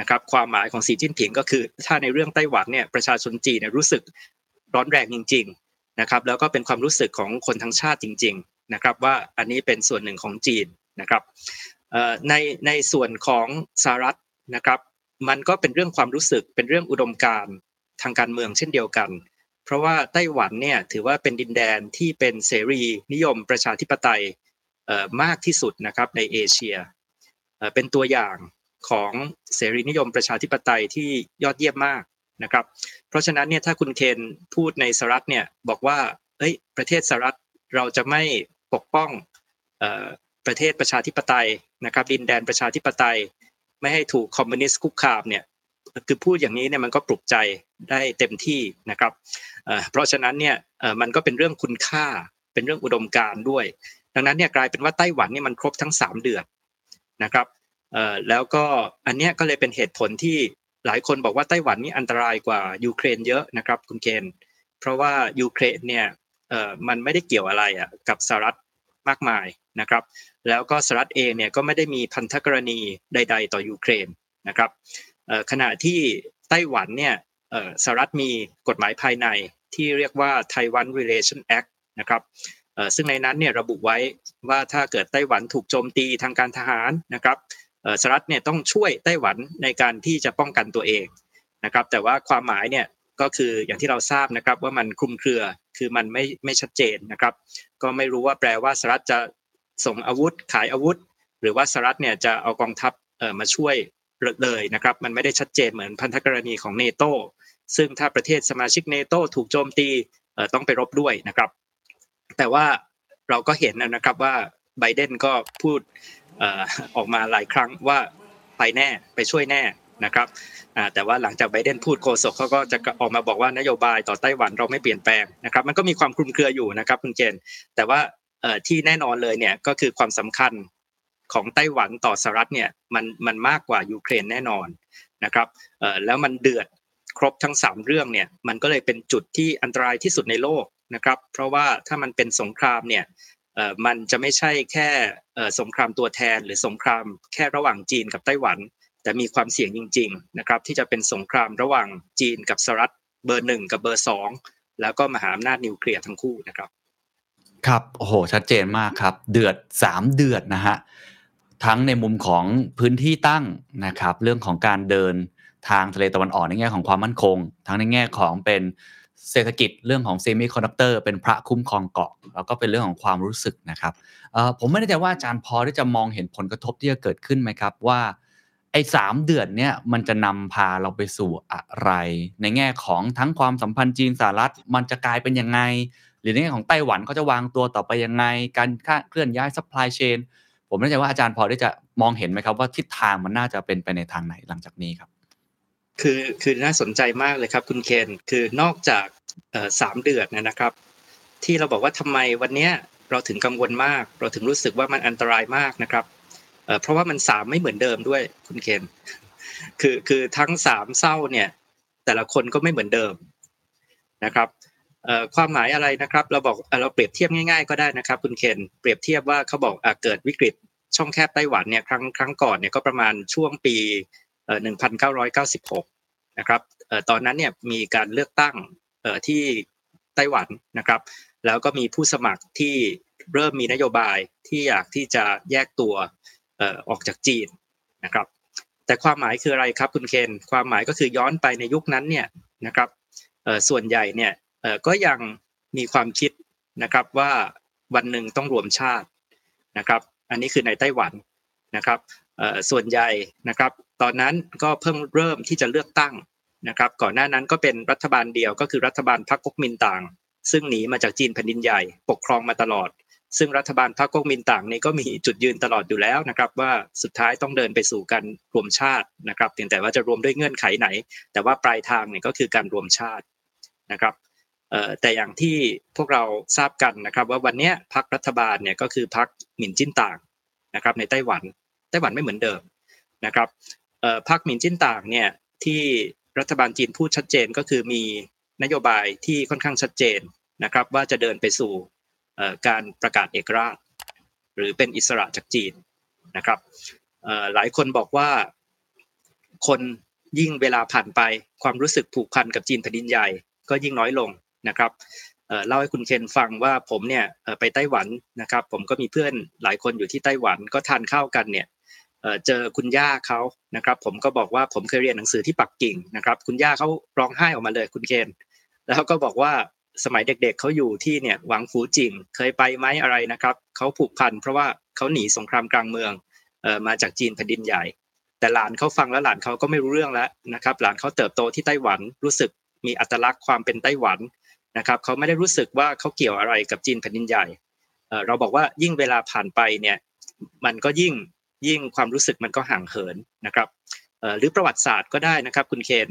นะครับความหมายของสีจิ้นผิงก็คือถ้าในเรื่องไต้หวันเนี่ยประชาชนจีนเนี่ยรู้สึกร้อนแรงจริงๆนะครับแล้วก็เป็นความรู้สึกของคนทั้งชาติจริงๆนะครับว่าอันนี้เป็นส่วนหนึ่งของจีนนะครับในส่วนของสหรัฐนะครับมันก็เป็นเรื่องความรู้สึกเป็นเรื่องอุดมการณ์ทางการเมืองเช่นเดียวกันเพราะว่าไต้หวันเนี่ยถือว่าเป็นดินแดนที่เป็นเสรีนิยมประชาธิปไตยมากที่สุดนะครับในเอเชียเป็นตัวอย่างของเสรีนิยมประชาธิปไตยที่ยอดเยี่ยมมากนะครับเพราะฉะนั้นเนี่ยถ้าคุณเคนพูดในสหรัฐเนี่ยบอกว่าเอ้ยประเทศสหรัฐเราจะไม่ปกป้องประเทศประชาธิปไตยนะครับดินแดนประชาธิปไตยไม่ให้ถูกคอมมิวนิสต์คุกคามเนี่ยคือพูดอย่างนี้เนี่ยมันก็ปลุกใจได้เต็มที่นะครับเพราะฉะนั้นเนี่ยมันก็เป็นเรื่องคุณค่าเป็นเรื่องอุดมการณ์ด้วยดังนั้นเนี่ยกลายเป็นว่าไต้หวันนี่มันครบทั้ง3เดือนนะครับแล้วก็อันเนี้ยก็เลยเป็นเหตุผลที่หลายคนบอกว่าไต้หวันนี่อันตรายกว่ายูเครนเยอะนะครับคุณเคนเพราะว่ายูเครนเนี่ยมันไม่ได้เกี่ยวอะไรอ่ะกับสหรัฐมากมายนะครับแล้วก็สหรัฐเองเนี่ยก็ไม่ได้มีพันธกรณีใดๆต่อยูเครนนะครับขณะที่ไต้หวันเนี่ยสหรัฐมีกฎหมายภายในที่เรียกว่า Taiwan Relations Act นะครับซึ่งในนั้นเนี่ยระบุไว้ว่าถ้าเกิดไต้หวันถูกโจมตีทางการทหารนะครับสหรัฐเนี่ยต้องช่วยไต้หวันในการที่จะป้องกันตัวเองนะครับแต่ว่าความหมายเนี่ยก็คืออย่างที่เราทราบนะครับว่ามันคลุมเครือคือมันไม่ชัดเจนนะครับก็ไม่รู้ว่าแปลว่าสหรัฐจะส่งอาวุธขายอาวุธหรือว่าสหรัฐเนี่ยจะเอากองทัพมาช่วยเลยนะครับมันไม่ได้ชัดเจนเหมือนพันธกรณีของ NATO ซึ่งถ้าประเทศสมาชิก NATO ถูกโจมตีต้องไปรบด้วยนะครับแต่ว่าเราก็เห็นนะครับว่าไบเดนก็พูดออกมาหลายครั้งว่าไปแน่ไปช่วยแน่นะครับแต่ว่าหลังจากไบเดนพูดโฆษกเขาก็จะออกมาบอกว่านโยบายต่อไต้หวันเราไม่เปลี่ยนแปลงนะครับมันก็มีความคลุมเครืออยู่นะครับคุณเจนแต่ว่าที่แน่นอนเลยเนี่ยก็คือความสำคัญของไต้หวันต่อสหรัฐเนี่ยมันมากกว่ายูเครนแน่นอนนะครับแล้วมันเดือดครบทั้ง3เรื่องเนี่ยมันก็เลยเป็นจุดที่อันตรายที่สุดในโลก นะครับเพราะว่าถ้ามันเป็นสงครามเนี่ยมันจะไม่ใช่แค่สงครามตัวแทนหรือสงครามแค่ระหว่างจีนกับไต้หวันแต่มีความเสี่ยงจริงๆนะครับที่จะเป็นสงครามระหว่างจีนกับสหรัฐเบอร์1กับเบอร์2แล้วก็มหาอำนาจนิวเคลียร์ทั้งคู่นะครับครับโอ้โหชัดเจนมากครับเดือด3เดือดนะฮะทั้งในมุมของพื้นที่ตั้งนะครับเรื่องของการเดินทางทะเลตะวันออกในแง่ของความมั่นคงทั้งในแง่ของเป็นเศรษฐกิจเรื่องของเซมิคอนดักเตอร์เป็นพระคุ้มครองเกาะแล้วก็เป็นเรื่องของความรู้สึกนะครับผมไม่แน่ใจว่าอาจารย์พอที่จะมองเห็นผลกระทบที่จะเกิดขึ้นไหมครับว่าไอ้3เดือนเนี่ยมันจะนำพาเราไปสู่อะไรในแง่ของทั้งความสัมพันธ์จีนสหรัฐมันจะกลายเป็นยังไงหรือในแง่ของไต้หวันเขาจะวางตัวต่อไปยังไงการเคลื่อนย้ายซัพพลายเชนผมไม่แน่ใจว่าอาจารย์พอที่จะมองเห็นไหมครับว่าทิศทางมันน่าจะเป็นไปในทางไหนหลังจากนี้ครับคือน่าสนใจมากเลยครับคุณเคนคือนอกจาก3เดือนนะครับที่เราบอกว่าทำไมวันนี้เราถึงกังวลมากเราถึงรู้สึกว่ามันอันตรายมากนะครับเพราะว่ามัน3ไม่เหมือนเดิมด้วยคุณเคนคือทั้ง3เศร้าเนี่ยแต่ละคนก็ไม่เหมือนเดิมนะครับความหมายอะไรนะครับเราบอกเราเปรียบเทียบง่ายๆก็ได้นะครับคุณเคนเปรียบเทียบว่าเขาบอกเกิดวิกฤตช่องแคบไต้หวันเนี่ยครั้งก่อนเนี่ยก็ประมาณช่วงปี1996นะครับตอนนั้นเนี่ยมีการเลือกตั้งที่ไต้หวันนะครับแล้วก็มีผู้สมัครที่เริ่มมีนโยบายที่อยากที่จะแยกตัวออกจากจีนนะครับแต่ความหมายคืออะไรครับคุณเคนความหมายก็คือย้อนไปในยุคนั้นเนี่ยนะครับส่วนใหญ่เนี่ยก็ยังมีความคิดนะครับว่าวันหนึ่งต้องรวมชาตินะครับอันนี้คือในไต้หวันนะครับส่วนใหญ่นะครับตอนนั้นก็เพิ่งเริ่มที่จะเลือกตั้งนะครับก่อนหน้านั้นก็เป็นรัฐบาลเดียวก็คือรัฐบาลพรรคก๊กมินตั๋งซึ่งหนีมาจากจีนแผ่นดินใหญ่ปกครองมาตลอดซึ่งรัฐบาลพรรคก๊กมินตั๋งนี่ก็มีจุดยืนตลอดอยู่แล้วนะครับว่าสุดท้ายต้องเดินไปสู่การรวมชาตินะครับเพียงแต่ว่าจะรวมด้วยเงื่อนไขไหนแต่ว่าปลายทางเนี่ยก็คือการรวมชาตินะครับแต่อย่างที่พวกเราทราบกันนะครับว่าวันนี้พรรครัฐบาลเนี่ยก็คือพรรคหมินจิ้นตั๋งนะครับในไต้หวันไม่เหมือนเดิมนะครับพรรคหมินจิ้นตั๋งเนี่ยที่รัฐบาลจีนพูดชัดเจนก็คือมีนโยบายที่ค่อนข้างชัดเจนนะครับว่าจะเดินไปสู่การประกาศเอกราชหรือเป็นอิสระจากจีนนะครับหลายคนบอกว่าคนยิ่งเวลาผ่านไปความรู้สึกผูกพันกับจีนแผ่นดินใหญ่ก็ยิ่งน้อยลงนะครับเล่าให้คุณเคนฟังว่าผมเนี่ยไปไต้หวันนะครับผมก็มีเพื่อนหลายคนอยู่ที่ไต้หวันก็ทานข้าวกันเนี่ยเจอคุณย่าเค้านะครับผมก็บอกว่าผมเคยเรียนหนังสือที่ปักกิ่งนะครับคุณย่าเค้าร้องไห้ออกมาเลยคุณเคนแล้วก็บอกว่าสมัยเด็กๆเค้าอยู่ที่เนี่ยหวังฝูจิ่งเคยไปมั้ยอะไรนะครับเค้าผูกพันเพราะว่าเค้าหนีสงครามกลางเมืองมาจากจีนแผ่นดินใหญ่แต่หลานเค้าฟังแล้วหลานเค้าก็ไม่รู้เรื่องแล้วนะครับหลานเค้าเติบโตที่ไต้หวันรู้สึกมีอัตลักษณ์ความเป็นไต้หวันนะครับเค้าไม่ได้รู้สึกว่าเค้าเกี่ยวอะไรกับจีนแผ่นดินใหญ่เราบอกว่ายิ่งเวลาผ่านไปเนี่ยมันก็ยิ่งความรู้สึกมันก็ห่างเหินนะครับหรือประวัติศาสตร์ก็ได้นะครับคุณเคน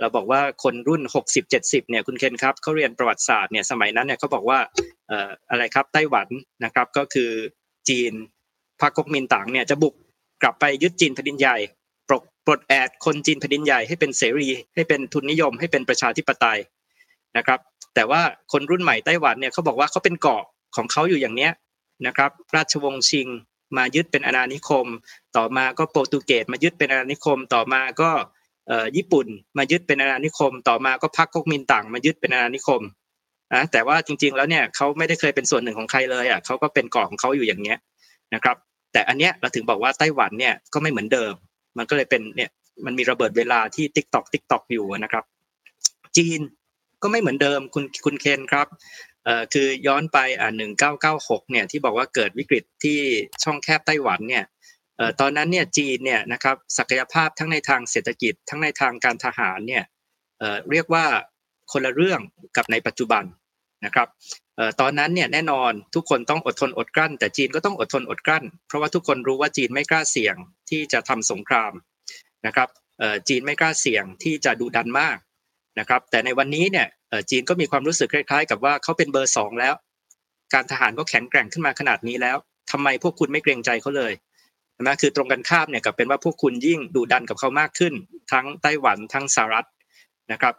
เราบอกว่าคนรุ่น60 70เนี่ยคุณเคนครับเค้าเรียนประวัติศาสตร์เนี่ยสมัยนั้นเนี่ยเค้าบอกว่าอะไรครับไต้หวันนะครับก็คือจีนพรรคก๊กมินตั๋งเนี่ยจะบุกกลับไปยึดจีนแผ่นดินใหญ่ปลดแอกคนจีนแผ่นดินใหญ่ให้เป็นเสรีให้เป็นทุนนิยมให้เป็นประชาธิปไตยนะครับแต่ว่าคนรุ่นใหม่ไต้หวันเนี่ยเค้าบอกว่าเค้าเป็นเกาะของเค้าอยู่อย่างเนี้ยนะครับราชวงศ์ชิงมายึดเป็นอาณานิคมต่อมาก็โปรตุเกสมายึดเป็นอาณานิคมต่อมาก็ญี่ปุ่นมายึดเป็นอาณานิคมต่อมาก็พรรคก๊กมินตั๋งมายึดเป็นอาณานิคมนะแต่ว่าจริงๆแล้วเนี่ยเค้าไม่ได้เคยเป็นส่วนหนึ่งของใครเลยอ่ะเค้าก็เป็นเกาะของเค้าอยู่อย่างเงี้ยนะครับแต่อันเนี้ยเราถึงบอกว่าไต้หวันเนี่ยก็ไม่เหมือนเดิมมันก็เลยเป็นเนี่ยมันมีระเบิดเวลาที่ TikTok อยู่นะครับจีนก็ไม่เหมือนเดิมคุณเคนครับคือย้อนไป1996เนี่ยที่บอกว่าเกิดวิกฤตที่ช่องแคบไต้หวันเนี่ยตอนนั้นเนี่ยจีนเนี่ยนะครับศักยภาพทั้งในทางเศรษฐกิจทั้งในทางการทหารเนี่ยเรียกว่าคนละเรื่องกับในปัจจุบันนะครับตอนนั้นเนี่ยแน่นอนทุกคนต้องอดทนอดกลั้นแต่จีนก็ต้องอดทนอดกลั้นเพราะว่าทุกคนรู้ว่าจีนไม่กล้าเสี่ยงที่จะทำสงครามนะครับจีนไม่กล้าเสี่ยงที่จะดุดันมากนะครับแต่ในวันนี้เนี่ยจีนก็มีความรู้สึกคล้ายๆกับว่าเขาเป็นเบอร์2แล้วการทหารก็แข็งแกร่งขึ้นมาขนาดนี้แล้วทำไมพวกคุณไม่เกรงใจเขาเลยนะคือตรงกันข้ามเนี่ยกลับเป็นว่าพวกคุณยิ่งดุดันกับเขามากขึ้นทั้งไต้หวันทั้งสหรัฐนะครับ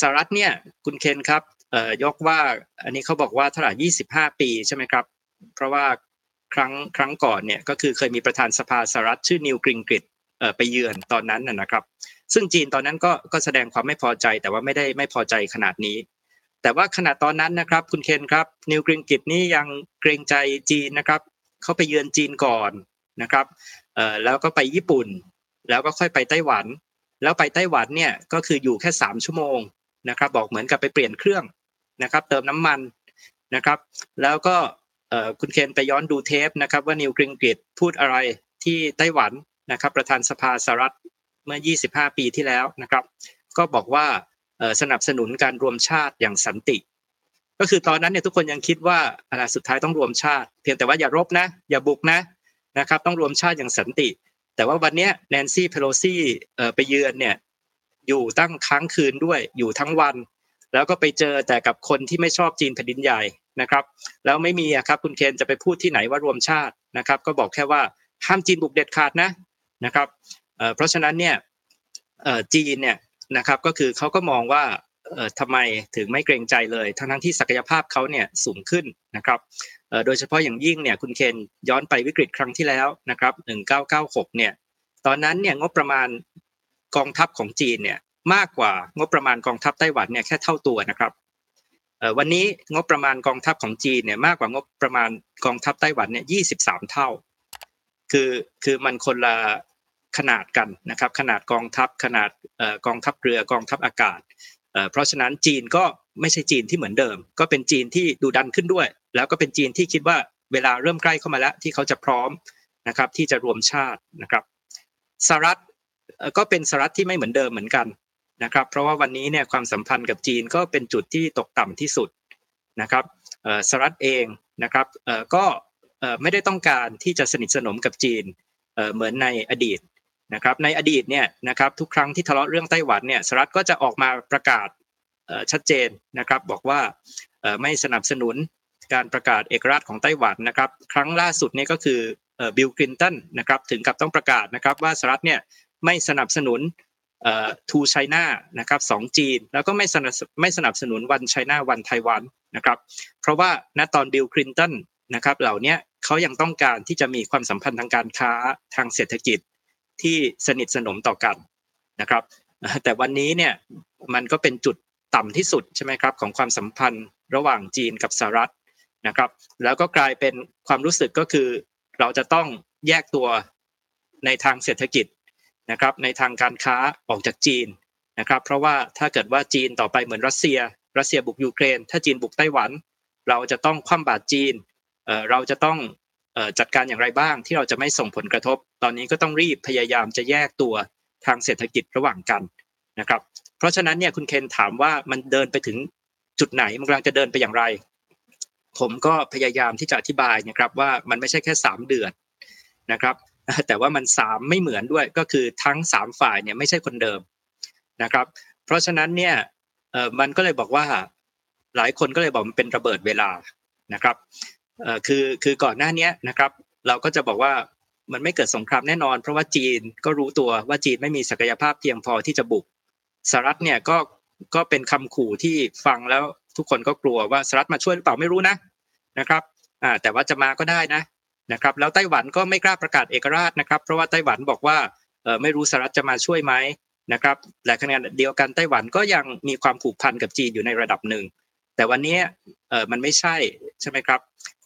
สหรัฐเนี่ยคุณเคนครับ ยกว่าอันนี้เขาบอกว่าเท่าไหร่25ปีใช่ไหมครับเพราะว่าครั้งก่อนเนี่ยก็คือเคยมีประธานสภาสหรัฐชื่อนิวกริงริดไปเยือนตอนนั้นนะครับซึ่งจีนตอนนั้นก็แสดงความไม่พอใจแต่ว่าไม่ได้ไม่พอใจขนาดนี้แต่ว่าขณะตอนนั้นนะครับคุณเคนครับนิวกริงริดนี่ยังเกรงใจจีนนะครับเขาไปเยือนจีนก่อนนะครับแล้วก็ไปญี่ปุ่นแล้วก็ค่อยไปไต้หวันแล้วไปไต้หวันเนี่ยก็คืออยู่แค่3ชั่วโมงนะครับบอกเหมือนกับไปเปลี่ยนเครื่องนะครับเติมน้ำมันนะครับแล้วก็คุณเคนไปย้อนดูเทปนะครับว่านิวกริงริดพูดอะไรที่ไต้หวันนะครับประธานสภาสหรัฐเมื่อ25ปีที่แล้วนะครับก็บอกว่าสนับสนุนการรวมชาติอย่างสันติก็คือตอนนั้นเนี่ยทุกคนยังคิดว่าสุดท้ายต้องรวมชาติเพียงแต่ว่าอย่ารบนะอย่าบุกนะครับต้องรวมชาติอย่างสันติแต่ว่าวันนี้แนนซี่เพโลซี่ไปเยือนเนี่ยอยู่ตั้งค้างคืนด้วยอยู่ทั้งวันแล้วก็ไปเจอแต่กับคนที่ไม่ชอบจีนแผ่นดินใหญ่นะครับแล้วไม่มีครับคุณเคนจะไปพูดที่ไหนว่ารวมชาตินะครับก็บอกแค่ว่าห้ามจีนบุกเด็ดขาดนะครับเพราะฉะนั้นเนี่ยจีนเนี่ยนะครับก็คือเขาก็มองว่าทำไมถึงไม่เกรงใจเลยทั้งที่ศักยภาพเขาเนี่ยสูงขึ้นนะครับโดยเฉพาะอย่างยิ่งเนี่ยคุณเคนย้อนไปวิกฤตครั้งที่แล้วนะครับ1996เนี่ยตอนนั้นเนี่ยงบประมาณกองทัพของจีนเนี่ยมากกว่างบประมาณกองทัพไต้หวันเนี่ยแค่เท่าตัวนะครับวันนี้งบประมาณกองทัพของจีนเนี่ยมากกว่างบประมาณกองทัพไต้หวันเนี่ย23เท่าคือมันคนละขนาดกันนะครับขนาดกองทัพขนาดกองทัพเรือกองทัพอากาศเพราะฉะนั้นจีนก็ไม่ใช่จีนที่เหมือนเดิมก็เป็นจีนที่ดุดันขึ้นด้วยแล้วก็เป็นจีนที่คิดว่าเวลาเริ่มใกล้เข้ามาแล้วที่เขาจะพร้อมนะครับที่จะรวมชาตินะครับสหรัฐก็เป็นสหรัฐที่ไม่เหมือนเดิมเหมือนกันนะครับเพราะว่าวันนี้เนี่ยความสัมพันธ์กับจีนก็เป็นจุดที่ตกต่ำที่สุดนะครับสหรัฐเองนะครับก็ไม่ได้ต้องการที่จะสนิทสนมกับจีนเหมือนในอดีตนะครับในอดีตเนี่ยนะครับทุกครั้งที่ทะเลาะเรื่องไต้หวันเนี่ยสหรัฐก็จะออกมาประกาศชัดเจนนะครับบอกว่าไม่สนับสนุนการประกาศเอกราชของไต้หวันนะครับครั้งล่าสุดนี่ก็คือบิลคลินตันนะครับถึงกับต้องประกาศนะครับว่าสหรัฐเนี่ยไม่สนับสนุนทูไชน่านะครับ2จีนแล้วก็ไม่สนับสนุนวันไชน่าวันไต้หวันนะครับเพราะว่าณตอนบิลคลินตันนะครับเหล่านี้เขายังต้องการที่จะมีความสัมพันธ์ทางการค้าทางเศรษฐกิจที่สนิทสนมต่อกันนะครับแต่วันนี้เนี่ยมันก็เป็นจุดต่ำที่สุดใช่ไหมครับของความสัมพันธ์ระหว่างจีนกับสหรัฐนะครับแล้วก็กลายเป็นความรู้สึกก็คือเราจะต้องแยกตัวในทางเศรษฐกิจนะครับในทางการค้าออกจากจีนนะครับเพราะว่าถ้าเกิดว่าจีนต่อไปเหมือนรัสเซียบุกยูเครนถ้าจีนบุกไต้หวันเราจะต้องคว่ำบาตรจีนเราจะต้องจัดการอย่างไรบ้างที่เราจะไม่ส่งผลกระทบตอนนี้ก็ต้องรีบพยายามจะแยกตัวทางเศรษฐกิจระหว่างกันนะครับเพราะฉะนั้นเนี่ยคุณเคนถามว่ามันเดินไปถึงจุดไหนมันกำลังจะเดินไปอย่างไรผมก็พยายามที่จะอธิบายนะครับว่ามันไม่ใช่แค่3เดือนนะครับแต่ว่ามัน3ไม่เหมือนด้วยก็คือทั้ง3ฝ่ายเนี่ยไม่ใช่คนเดิมนะครับเพราะฉะนั้นเนี่ยมันก็เลยบอกว่าหลายคนก็เลยบอกมันเป็นระเบิดเวลานะครับคือก่อนหน้านี้นะครับเราก็จะบอกว่ามันไม่เกิดสงครามแน่นอนเพราะว่าจีนก็รู้ตัวว่าจีนไม่มีศักยภาพเพียงพอที่จะบุกสหรัฐเนี่ยก็เป็นคำขู่ที่ฟังแล้วทุกคนก็กลัวว่าสหรัฐมาช่วยหรือเปล่าไม่รู้นะครับแต่ว่าจะมาก็ได้นะครับแล้วไต้หวันก็ไม่กล้าประกาศเอกราชนะครับเพราะว่าไต้หวันบอกว่าไม่รู้สหรัฐจะมาช่วยไหมนะครับแต่ขณะเดียวกันไต้หวันก็ยังมีความผูกพันกับจีนอยู่ในระดับหนึ่งแต่วันนี้มันไม่ใช่ไหมครับ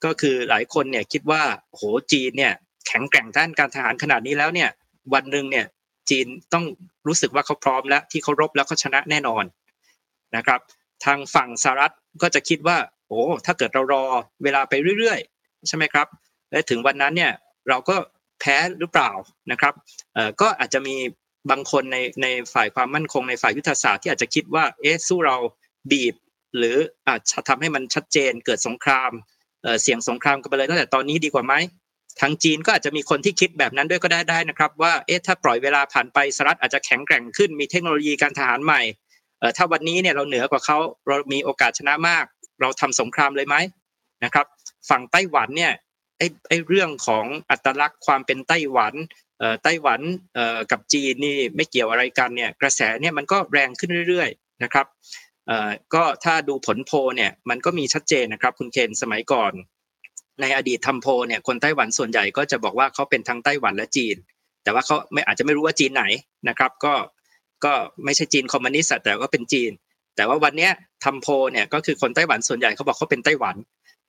ก็คือหลายคนเนี่ยคิดว่าโหจีนเนี่ยแข็งแกร่งด้านการทหารขนาดนี้แล้วเนี่ยวันนึงเนี่ยจีนต้องรู้สึกว่าเขาพร้อมแล้วที่เขารบแล้วเขาชนะแน่นอนนะครับทางฝั่งสหรัฐก็จะคิดว่าโอ้ถ้าเกิดเรารอเวลาไปเรื่อยๆใช่ไหมครับและถึงวันนั้นเนี่ยเราก็แพ้หรือเปล่านะครับก็อาจจะมีบางคนในฝ่ายความมั่นคงในฝ่ายยุทธศาสตร์ที่อาจจะคิดว่าสู้เราบีบหรืออาจจะทำให้มันชัดเจนเกิดสงครามเสียงสงครามกันไปเลยตั้งแต่ตอนนี้ดีกว่าไหมทางจีนก็อาจจะมีคนที่คิดแบบนั้นด้วยก็ได้นะครับว่าถ้าปล่อยเวลาผ่านไปสหรัฐอาจจะแข็งแกร่งขึ้นมีเทคโนโลยีการทหารใหม่ถ้าวันนี้เนี่ยเราเหนือกว่าเขาเรามีโอกาสชนะมากเราทำสงครามเลยไหมนะครับฝั่งไต้หวันเนี่ยไอ้เรื่องของอัตลักษณ์ความเป็นไต้หวันกับจีนนี่ไม่เกี่ยวอะไรกันเนี่ยกระแสเนี่ยมันก็แรงขึ้นเรื่อยๆนะครับ ก็ถ้าดูผลโพลเนี่ยมันก็มีชัดเจนนะครับคุณเคนสมัยก่อนในอดีตทำโพลเนี่ยคนไต้หวันส่วนใหญ่ก็จะบอกว่าเขาเป็นทั้งไต้หวันและจีนแต่ว่าเขาไม่อาจจะไม่รู้ว่าจีนไหนนะครับก็ไม่ใช่จีนคอมมิวนิสต์แต่ก็เป็นจีนแต่ว่าวันนี้ทำโพลเนี่ยก็คือคนไต้หวันส่วนใหญ่เขาบอกเขาเป็นไต้หวัน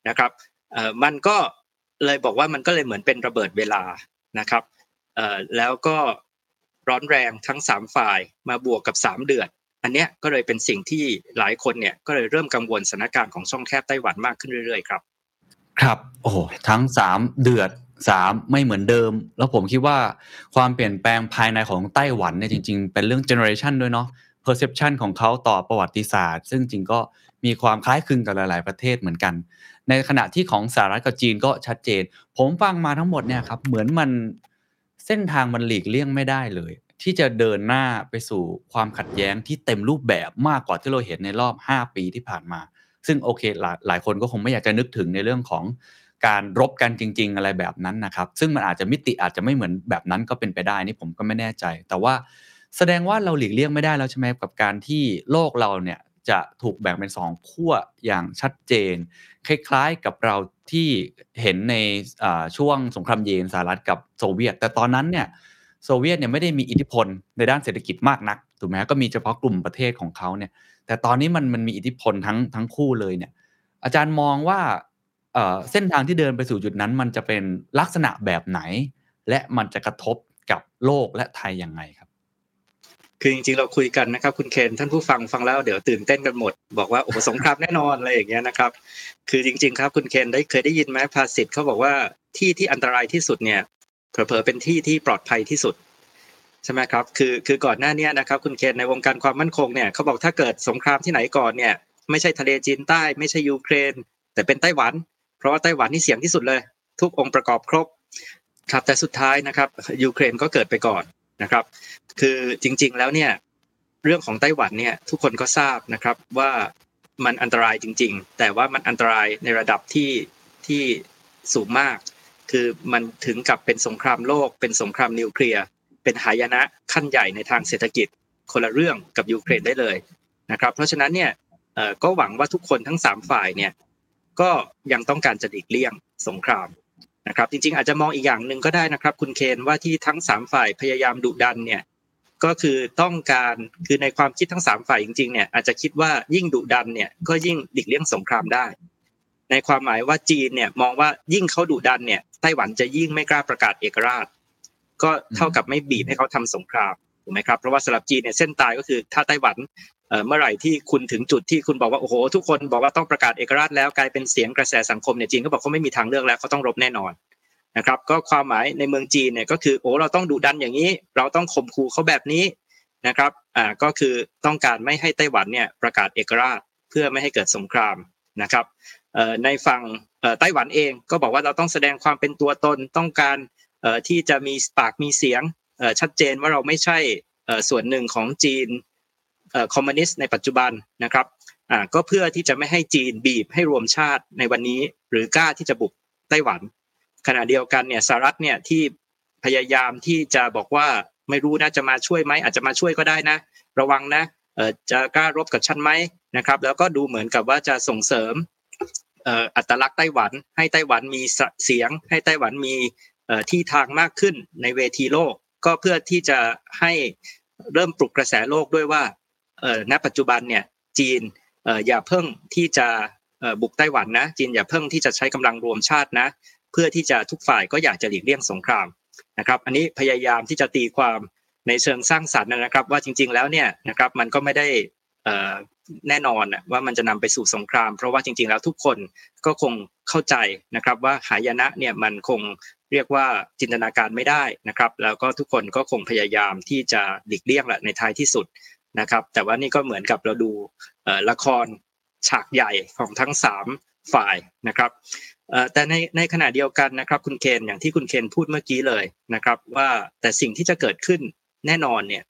นะครับมันก็เลยบอกว่ามันก็เลยเหมือนเป็นระเบิดเวลานะครับแล้วก็ร้อนแรงทั้ง3ฝ่ายมาบวกกับ3เดือดอันเนี้ยก็เลยเป็นสิ่งที่หลายคนเนี่ยก็เลยเริ่มกังวลสถานการณ์ของช่องแคบไต้หวันมากขึ้นเรื่อยๆครับครับโอ้ทั้ง3เดือด3ไม่เหมือนเดิมแล้วผมคิดว่าความเปลี่ยนแปลงภายในของไต้หวันเนี่ยจริงๆเป็นเรื่องเจเนอเรชั่นด้วยเนาะเพอร์เซพชันของเขาต่อประวัติศาสตร์ซึ่งจริงก็มีความคล้ายคลึงกับหลายๆประเทศเหมือนกันในขณะที่ของสหรัฐกับจีนก็ชัดเจนผมฟังมาทั้งหมดเนี่ยครับเหมือนมันเส้นทางมันหลีกเลี่ยงไม่ได้เลยที่จะเดินหน้าไปสู่ความขัดแย้งที่เต็มรูปแบบมากกว่าที่เราเห็นในรอบ5ปีที่ผ่านมาซึ่งโอเคหลายคนก็คงไม่อยากจะนึกถึงในเรื่องของการรบกันจริงๆอะไรแบบนั้นนะครับซึ่งมันอาจจะมิติอาจจะไม่เหมือนแบบนั้นก็เป็นไปได้นี่ผมก็ไม่แน่ใจแต่ว่าแสดงว่าเราหลีกเลี่ยงไม่ได้แล้วใช่ไหมกับการที่โลกเราเนี่ยจะถูกแบ่งเป็น2ขั้วอย่างชัดเจนคล้ายๆกับเราที่เห็นในช่วงสงครามเย็นสหรัฐกับโซเวียตแต่ตอนนั้นเนี่ยโซเวียตเนี่ยไม่ได้มีอิทธิพลในด้านเศรษฐกิจมากนักถูกไหมก็มีเฉพาะกลุ่มประเทศของเขาเนี่ยแต่ตอนนี้มันมีอิทธิพลทั้งคู่เลยเนี่ยอาจารย์มองว่าเส้นทางที่เดินไปสู่จุดนั้นมันจะเป็นลักษณะแบบไหนและมันจะกระทบกับโลกและไทยยังไงครับคือจริงๆเราคุยกันนะครับคุณเคนท่านผู้ฟังแล้วเดี๋ยวตื่นเต้นกันหมดบอกว่าโอ้สงครามแน่นอนอะไรอย่างเงี้ยนะครับคือจริงๆครับคุณเคนได้เคยได้ยินไหมภาษิตเขาบอกว่าที่ที่อันตรายที่สุดเนี่ยเผลอๆเป็นที่ที่ปลอดภัยที่สุดใช่ไหมครับคือก่อนหน้านี้นะครับคุณเคนในวงการความมั่นคงเนี่ยเขาบอกถ้าเกิดสงครามที่ไหนก่อนเนี่ยไม่ใช่ทะเลจีนใต้ไม่ใช่ยูเครนแต่เป็นไต้หวันเพราะว่าไต้หวันนี่เสี่ยงที่สุดเลยทุกองค์ประกอบครบครับแต่สุดท้ายนะครับยูเครนก็เกิดไปก่อนนะครับคือจริงๆแล้วเนี่ยเรื่องของไต้หวันเนี่ยทุกคนก็ทราบนะครับว่ามันอันตรายจริงๆแต่ว่ามันอันตรายในระดับที่สูงมากคือมันถึงกับเป็นสงครามโลกเป็นสงครามนิวเคลียร์เป็นหายนะขั้นใหญ่ในทางเศรษฐกิจคนละเรื่องกับยูเครนได้เลยนะครับเพราะฉะนั้นเนี่ยก็หวังว่าทุกคนทั้ง3ฝ่ายเนี่ยก็ยังต้องการจะหลีกเลี่ยงสงครามนะครับจริงๆอาจจะมองอีกอย่างนึงก็ได้นะครับคุณเคนว่าที่ทั้ง3ฝ่ายพยายามดุดันเนี่ยก็คือต้องการคือในความคิดทั้ง3ฝ่ายจริงๆเนี่ยอาจจะคิดว่ายิ่งดุดันเนี่ยก็ยิ่งหลีกเลี่ยงสงครามได้ในความหมายว่าจีนเนี่ยมองว่ายิ่งเขาดุดันเนี่ยไต้หวันจะยิ่งไม่กล้าประกาศเอกราชก็เท่ากับไม่บีบให้เขาทำสงครามถูกมั้ยครับเพราะว่าสำหรับจีนเนี่ยเส้นตายก็คือถ้าไต้หวันเมื่อไหร่ที่คุณถึงจุดที่คุณบอกว่าโอ้โหทุกคนบอกว่าต้องประกาศเอกราชแล้วกลายเป็นเสียงกระแสสังคมเนี่ยจีนก็บอกเขาไม่มีทางเลือกแล้วเขาต้องรบแน่นอนนะครับก็ความหมายในเมืองจีนเนี่ยก็คือโอ้เราต้องดุดันอย่างนี้เราต้องข่มขู่เขาแบบนี้นะครับก็คือต้องการไม่ให้ไต้หวันเนี่ยประกาศเอกราชเพื่อไม่ให้เกิดสงครามนะครับในฝั่งไต้หวันเองก็บอกว่าเราต้องแสดงความเป็นตัวตนต้องการที่จะมีปากมีเสียงชัดเจนว่าเราไม่ใช่ส่วนหนึ่งของจีนคอมมิวนิสต์ในปัจจุบันนะครับก็เพื่อที่จะไม่ให้จีนบีบให้รวมชาติในวันนี้หรือกล้าที่จะบุกไต้หวันขณะเดียวกันเนี่ยสหรัฐเนี่ยที่พยายามที่จะบอกว่าไม่รู้นะจะมาช่วยมั้ยอาจจะมาช่วยก็ได้นะระวังนะจะกล้ารบกับฉันมั้ยนะครับแล้วก็ดูเหมือนกับว่าจะส่งเสริมอัตลักษณ์ไต้หวันให้ไต้หวันมีเสียงให้ไต้หวันมีที่ทางมากขึ้นในเวทีโลกก็เพื่อที่จะให้เริ่มปลุกกระแสโลกด้วยว่าณปัจจุบันเนี่ยจีนอย่าเพิ่งที่จะบุกไต้หวันนะจีนอย่าเพิ่งที่จะใช้กำลังรวมชาตินะเพื่อที่จะทุกฝ่ายก็อยากจะหลีกเลี่ยงสงครามนะครับอันนี้พยายามที่จะตีความในเชิงสร้างสรรค์นะครับว่าจริงๆแล้วเนี่ยนะครับมันก็ไม่ได้แน่นอนว่ามันจะนำไปสู่สงครามเพราะว่าจริงๆแล้วทุกคนก็คงเข้าใจนะครับว่าหายนะเนี่ยมันคงเรียกว่าจินตนาการไม่ได้นะครับแล้วก็ทุกคนก็คงพยายามที่จะหลีกเลี่ยงแหละในท้ายที่สุดนะครับแต่ว่านี่ก็เหมือนกับเราดูละครฉากใหญ่ของทั้ง3ฝ่ายนะครับแต่ในขณะเดียวกันนะครับคุณเคนอย่างที่คุณเคนพูดเมื่อกี้เลยนะครับว่าแต่สิ่งที่จะเกิดขึ้นแน่นอนเนี่ย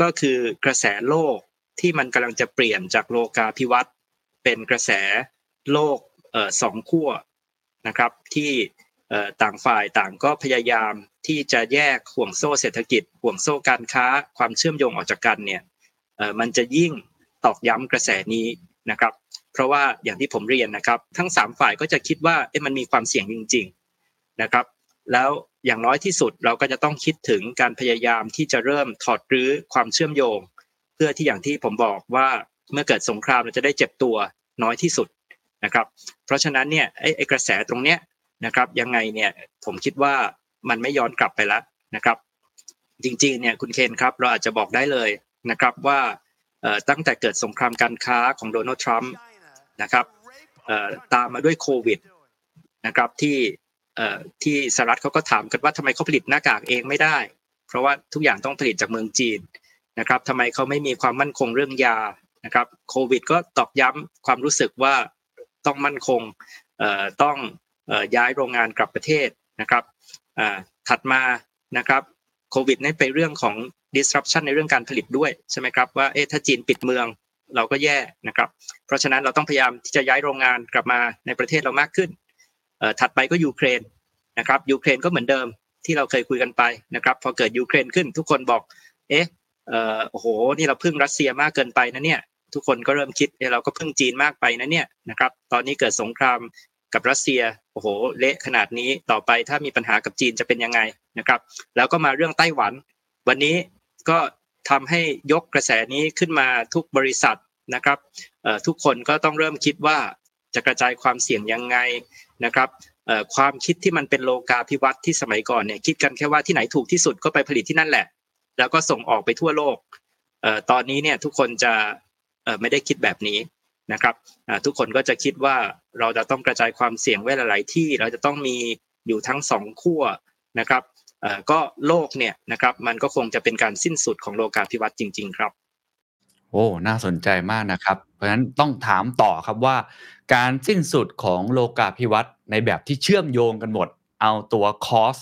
ก็คือกระแสโลกที่มันกำลังจะเปลี่ยนจากโลกาภิวัตน์เป็นกระแสโลก2ขั้วนะครับที่ต่างฝ่ายต่างก็พยายามที่จะแยกห่วงโซ่เศรษฐกิจห่วงโซ่การค้าความเชื่อมโยงออกจากกันเนี่ยมันจะยิ่ง ตอกย้ำกระแสนี้นะครับเพราะว่าอย่างที่ผมเรียนนะครับทั้ง3ฝ่ายก็จะคิดว่ามันมีความเสี่ยงจริงๆนะครับแล้วอย่างน้อยที่สุดเราก็จะต้องคิดถึงการพยายามที่จะเริ่มถอดรื้อความเชื่อมโยงเพื่อที่อย่างที่ผมบอกว่าเมื่อเกิดสงครามเราจะได้เจ็บตัวน้อยที่สุดนะครับเพราะฉะนั้นเนี่ยไอ้กระแสตรงเนี้ยนะครับยังไงเนี่ยผมคิดว่ามันไม่ย้อนกลับไปแล้วนะครับจริงๆเนี่ยคุณเคนครับเราอาจจะบอกได้เลยนะครับว่าตั้งแต่เกิดสงครามการค้าของโดนัลด์ทรัมป์นะครับตามมาด้วยโควิดนะครับที่สหรัฐเขาก็ถามกันว่าทำไมเขาผลิตหน้ากากเองไม่ได้เพราะว่าทุกอย่างต้องผลิตจากเมืองจีนนะครับทำไมเขาไม่มีความมั่นคงเรื่องยานะครับโควิดก็ตอกย้ำความรู้สึกว่าต้องมั่นคงต้องย้ายโรงงานกลับประเทศนะครับถัดมานะครับโควิดนี่เป็นเรื่องของ disruption ในเรื่องการผลิตด้วยใช่ไหมครับว่าถ้าจีนปิดเมืองเราก็แย่นะครับเพราะฉะนั้นเราต้องพยายามที่จะย้ายโรงงานกลับมาในประเทศเรามากขึ้นถัดไปก็ยูเครนนะครับยูเครนก็เหมือนเดิมที่เราเคยคุยกันไปนะครับพอเกิดยูเครนขึ้นทุกคนบอกโอ้โหนี่เราพึ่งรัสเซียมากเกินไปนะเนี่ยทุกคนก็เริ่มคิดเราก็พึ่งจีนมากไปนะเนี่ยนะครับตอนนี้เกิดสงครามกับรัสเซียโอ้โหเละขนาดนี้ต่อไปถ้ามีปัญหากับจีนจะเป็นยังไงนะครับแล้วก็มาเรื่องไต้หวันวันนี้ก็ทำให้ยกกระแสนี้ขึ้นมาทุกบริษัทนะครับทุกคนก็ต้องเริ่มคิดว่าจะกระจายความเสี่ยงยังไงนะครับความคิดที่มันเป็นโลกาภิวัตน์ที่สมัยก่อนเนี่ยคิดกันแค่ว่าที่ไหนถูกที่สุดก็ไปผลิตที่นั่นแหละแล้วก็ส่งออกไปทั่วโลกตอนนี้เนี่ยทุกคนจะไม่ได้คิดแบบนี้นะครับทุกคนก็จะคิดว่าเราจะต้องกระจายความเสี่ยงไว้หลายๆที่เราจะต้องมีอยู่ทั้งสองขั้วนะครับก็โลกเนี่ยนะครับมันก็คงจะเป็นการสิ้นสุดของโลกาภิวัตน์จริงๆครับโอ้น่าสนใจมากนะครับเพราะฉะนั้นต้องถามต่อครับว่าการสิ้นสุดของโลกาภิวัตน์ในแบบที่เชื่อมโยงกันหมดเอาตัวคอส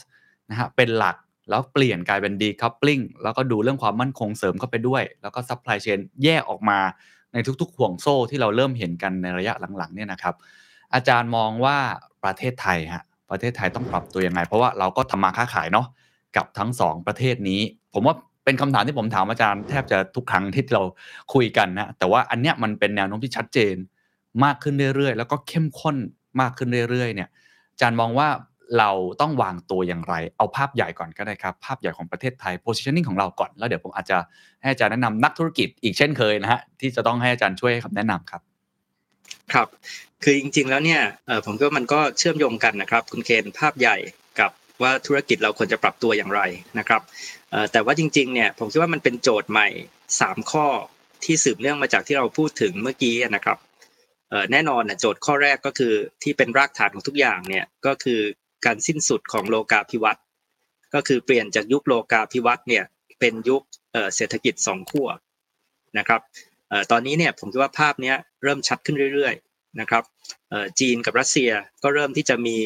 นะฮะเป็นหลักแล้วเปลี่ยนกลายเป็นดีคัพปิ้งแล้วก็ดูเรื่องความมั่นคงเสริมเข้าไปด้วยแล้วก็ซัพพลายเชนแยกออกมาในทุกๆห่วงโซ่ที่เราเริ่มเห็นกันในระยะหลังๆเนี่ยนะครับอาจารย์มองว่าประเทศไทยต้องปรับตัวยังไงเพราะว่าเราก็ทำมาค้าขายเนาะกับทั้ง2ประเทศนี้ผมว่าเป็นคำถามที่ผมถามอาจารย์แทบจะทุกครั้งที่เราคุยกันนะแต่ว่าอันเนี้ยมันเป็นแนวโน้มที่ชัดเจนมากขึ้นเรื่อยๆแล้วก็เข้มข้นมากขึ้นเรื่อยๆเนี่ยอาจารย์มองว่าเราต้องวางตัวอย่างไรเอาภาพใหญ่ก่อนก็ได้ครับภาพใหญ่ของประเทศไทย positioning ของเราก่อนแล้วเดี๋ยวผมอาจจะให้อาจารย์แนะนำนักธุรกิจอีกเช่นเคยนะฮะที่จะต้องให้อาจารย์ช่วยคำแนะนำครับครับคือจริงๆแล้วเนี่ยผมก็มันก็เชื่อมโยงกันนะครับคุณเคนภาพใหญ่กับว่าธุรกิจเราควรจะปรับตัวอย่างไรนะครับแต่ว่าจริงๆเนี่ยผมคิดว่ามันเป็นโจทย์ใหม่3ข้อที่สืบเนื่องมาจากที่เราพูดถึงเมื่อกี้นะครับแน่นอนนะโจทย์ข้อแรกก็คือที่เป็นรากฐานของทุกอย่างเนี่ยก็คือการสิ้นสุดของโลกาภิวัตน์ก็คือเปลี่ยนจากยุคโลกาภิวัตน์เนี่ยเป็นยุคเศรษฐกิจ2ขั้วนะครับตอนนี้เนี่ยผมคิดว่าภาพนี้เริ่มชัดขึ้นเรื่อยๆนะครับจีนกับรัสเซียก็เริ่มที่จะมี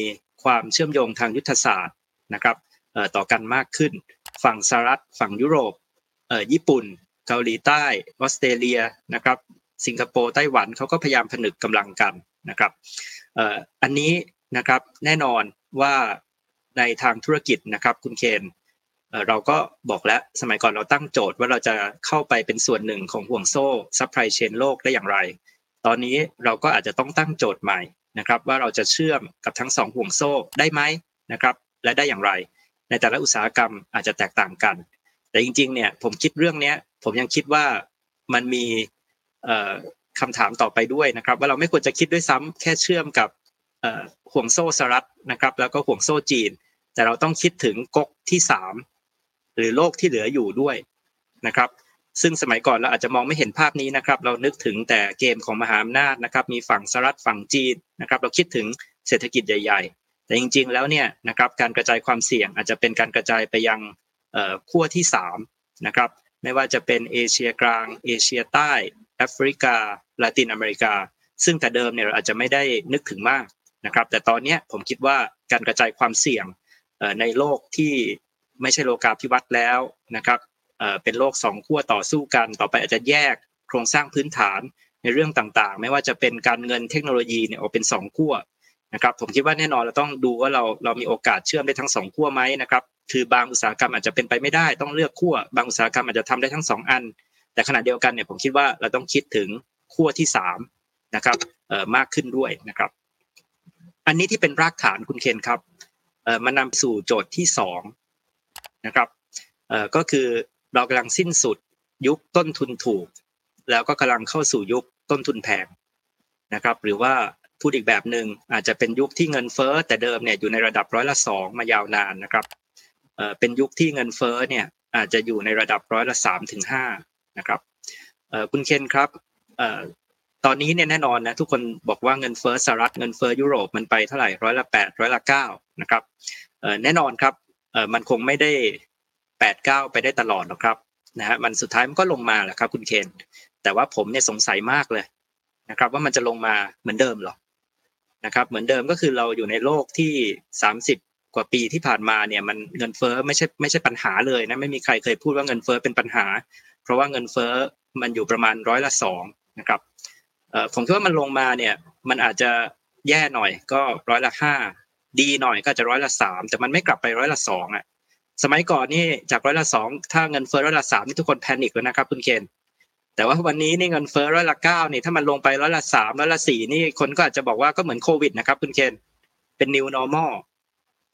ความเชื่อมโยงทางยุทธศาสตร์นะครับต่อกันมากขึ้นฝั่งสหรัฐฝั่งยุโรปญี่ปุ่นเกาหลีใต้ออสเตรเลียนะครับสิงคโปร์ไต้หวันเขาก็พยายามผนึกกำลังกันนะครับอันนี้นะครับแน่นอนว่าในทางธุรกิจนะครับคุณเคนเราก็บอกแล้วสมัยก่อนเราตั้งโจทย์ว่าเราจะเข้าไปเป็นส่วนหนึ่งของห่วงโซ่ซัพพลายเชนโลกได้อย่างไรตอนนี้เราก็อาจจะต้องตั้งโจทย์ใหม่นะครับว่าเราจะเชื่อมกับทั้ง2ห่วงโซ่ได้ไหมนะครับและได้อย่างไรในแต่ละอุตสาหกรรมอาจจะแตกต่างกันแต่จริงๆเนี่ยผมคิดเรื่องนี้ผมยังคิดว่ามันมีคำถามต่อไปด้วยนะครับว่าเราไม่ควรจะคิดด้วยซ้ำแค่เชื่อมกับห่วงโซ่สหรัฐนะครับแล้วก็ห่วงโซ่จีนแต่เราต้องคิดถึงก๊กที่3หรือโลกที่เหลืออยู่ด้วยนะครับซึ่งสมัยก่อนเราอาจจะมองไม่เห็นภาพนี้นะครับเรานึกถึงแต่เกมของมหาอำนาจนะครับมีฝั่งสหรัฐฝั่งจีนนะครับเราคิดถึงเศรษฐกิจใหญ่ๆแต่จริงๆแล้วเนี่ยนะครับการกระจายความเสี่ยงอาจจะเป็นการกระจายไปยังขั้วที่3นะครับไม่ว่าจะเป็นเอเชียกลางเอเชียใต้แอฟริกาละตินอเมริกาซึ่งแต่เดิมเนี่ยเราอาจจะไม่ได้นึกถึงมากนะครับแต่ตอนนี้ผมคิดว่าการกระจายความเสี่ยงในโลกที่ไม่ใช่โลกาภิวัตน์แล้วนะครับเป็นโลกสองขั้วต่อสู้กันต่อไปอาจจะแยกโครงสร้างพื้นฐานในเรื่องต่างๆไม่ว่าจะเป็นการเงินเทคโนโลยีเนี่ยออกเป็นสองขั้วนะครับผมคิดว่าแน่นอนเราต้องดูว่าเรามีโอกาสเชื่อมได้ทั้งสองขั้วไหมนะครับคือบางอุตสาหกรรมอาจจะเป็นไปไม่ได้ต้องเลือกขั้วบางอุตสาหกรรมอาจจะทำได้ทั้ง2อัน แต่ขณะเดียวกันเนี่ยผมคิดว่าเราต้องคิดถึงขั้วที่3นะครับมากขึ้นด้วยนะครับอันนี้ที่เป็นรากฐานคุณเคนครับมันนำสู่โจทย์ที่2นะครับก็คือเรากำลังสิ้นสุดยุคต้นทุนถูกแล้วก็กำลังเข้าสู่ยุคต้นทุนแพงนะครับหรือว่าพูดอีกแบบหนึ่งอาจจะเป็นยุคที่เงินเฟ้อแต่เดิมเนี่ยอยู่ในระดับร้อยละ2มายาวนานนะครับเป็นยุคที่เงินเฟ้อเนี่ยอาจจะอยู่ในระดับร้อยละ3ถึง5นะครับคุณเคนครับตอนนี้เนี่ยแน่นอนนะทุกคนบอกว่าเงินเฟ้อสหรัฐเงินเฟ้อยุโรปมันไปเท่าไหร่ร้อยละ8ร้อยละ9นะครับแน่นอนครับมันคงไม่ได้8 9ไปได้ตลอดหรอกครับนะฮะมันสุดท้ายมันก็ลงมาแหละครับคุณเคนแต่ว่าผมเนี่ยสงสัยมากเลยนะครับว่ามันจะลงมาเหมือนเดิมหรอนะครับเหมือนเดิมก็คือเราอยู่ในโลกที่30กว่าปีที่ผ่านมาเนี่ยมันเงินเฟ้อไม่ใช่ปัญหาเลยนะไม่มีใครเคยพูดว่าเงินเฟ้อเป็นปัญหาเพราะว่าเงินเฟ้อมันอยู่ประมาณร้อยละ2นะครับผมคิดว่ามันลงมาเนี่ยมันอาจจะแย่หน่อยก็ร้อยละ5ดีหน่อยก็จะร้อยละ3แต่มันไม่กลับไปร้อยละ2อ่ะสมัยก่อนนี่จากร้อยละ2ถ้าเงินเฟ้อร้อยละ3นี่ทุกคนแพนิคแล้วนะครับคุณเคนแต่ว่าวันนี้นี่เงินเฟ้อร้อยละ9นี่ถ้ามันลงไปร้อยละ3ร้อยละ4นี่คนก็อาจจะบอกว่าก็เหมือนโควิดนะครับคุณเคนเป็น new normal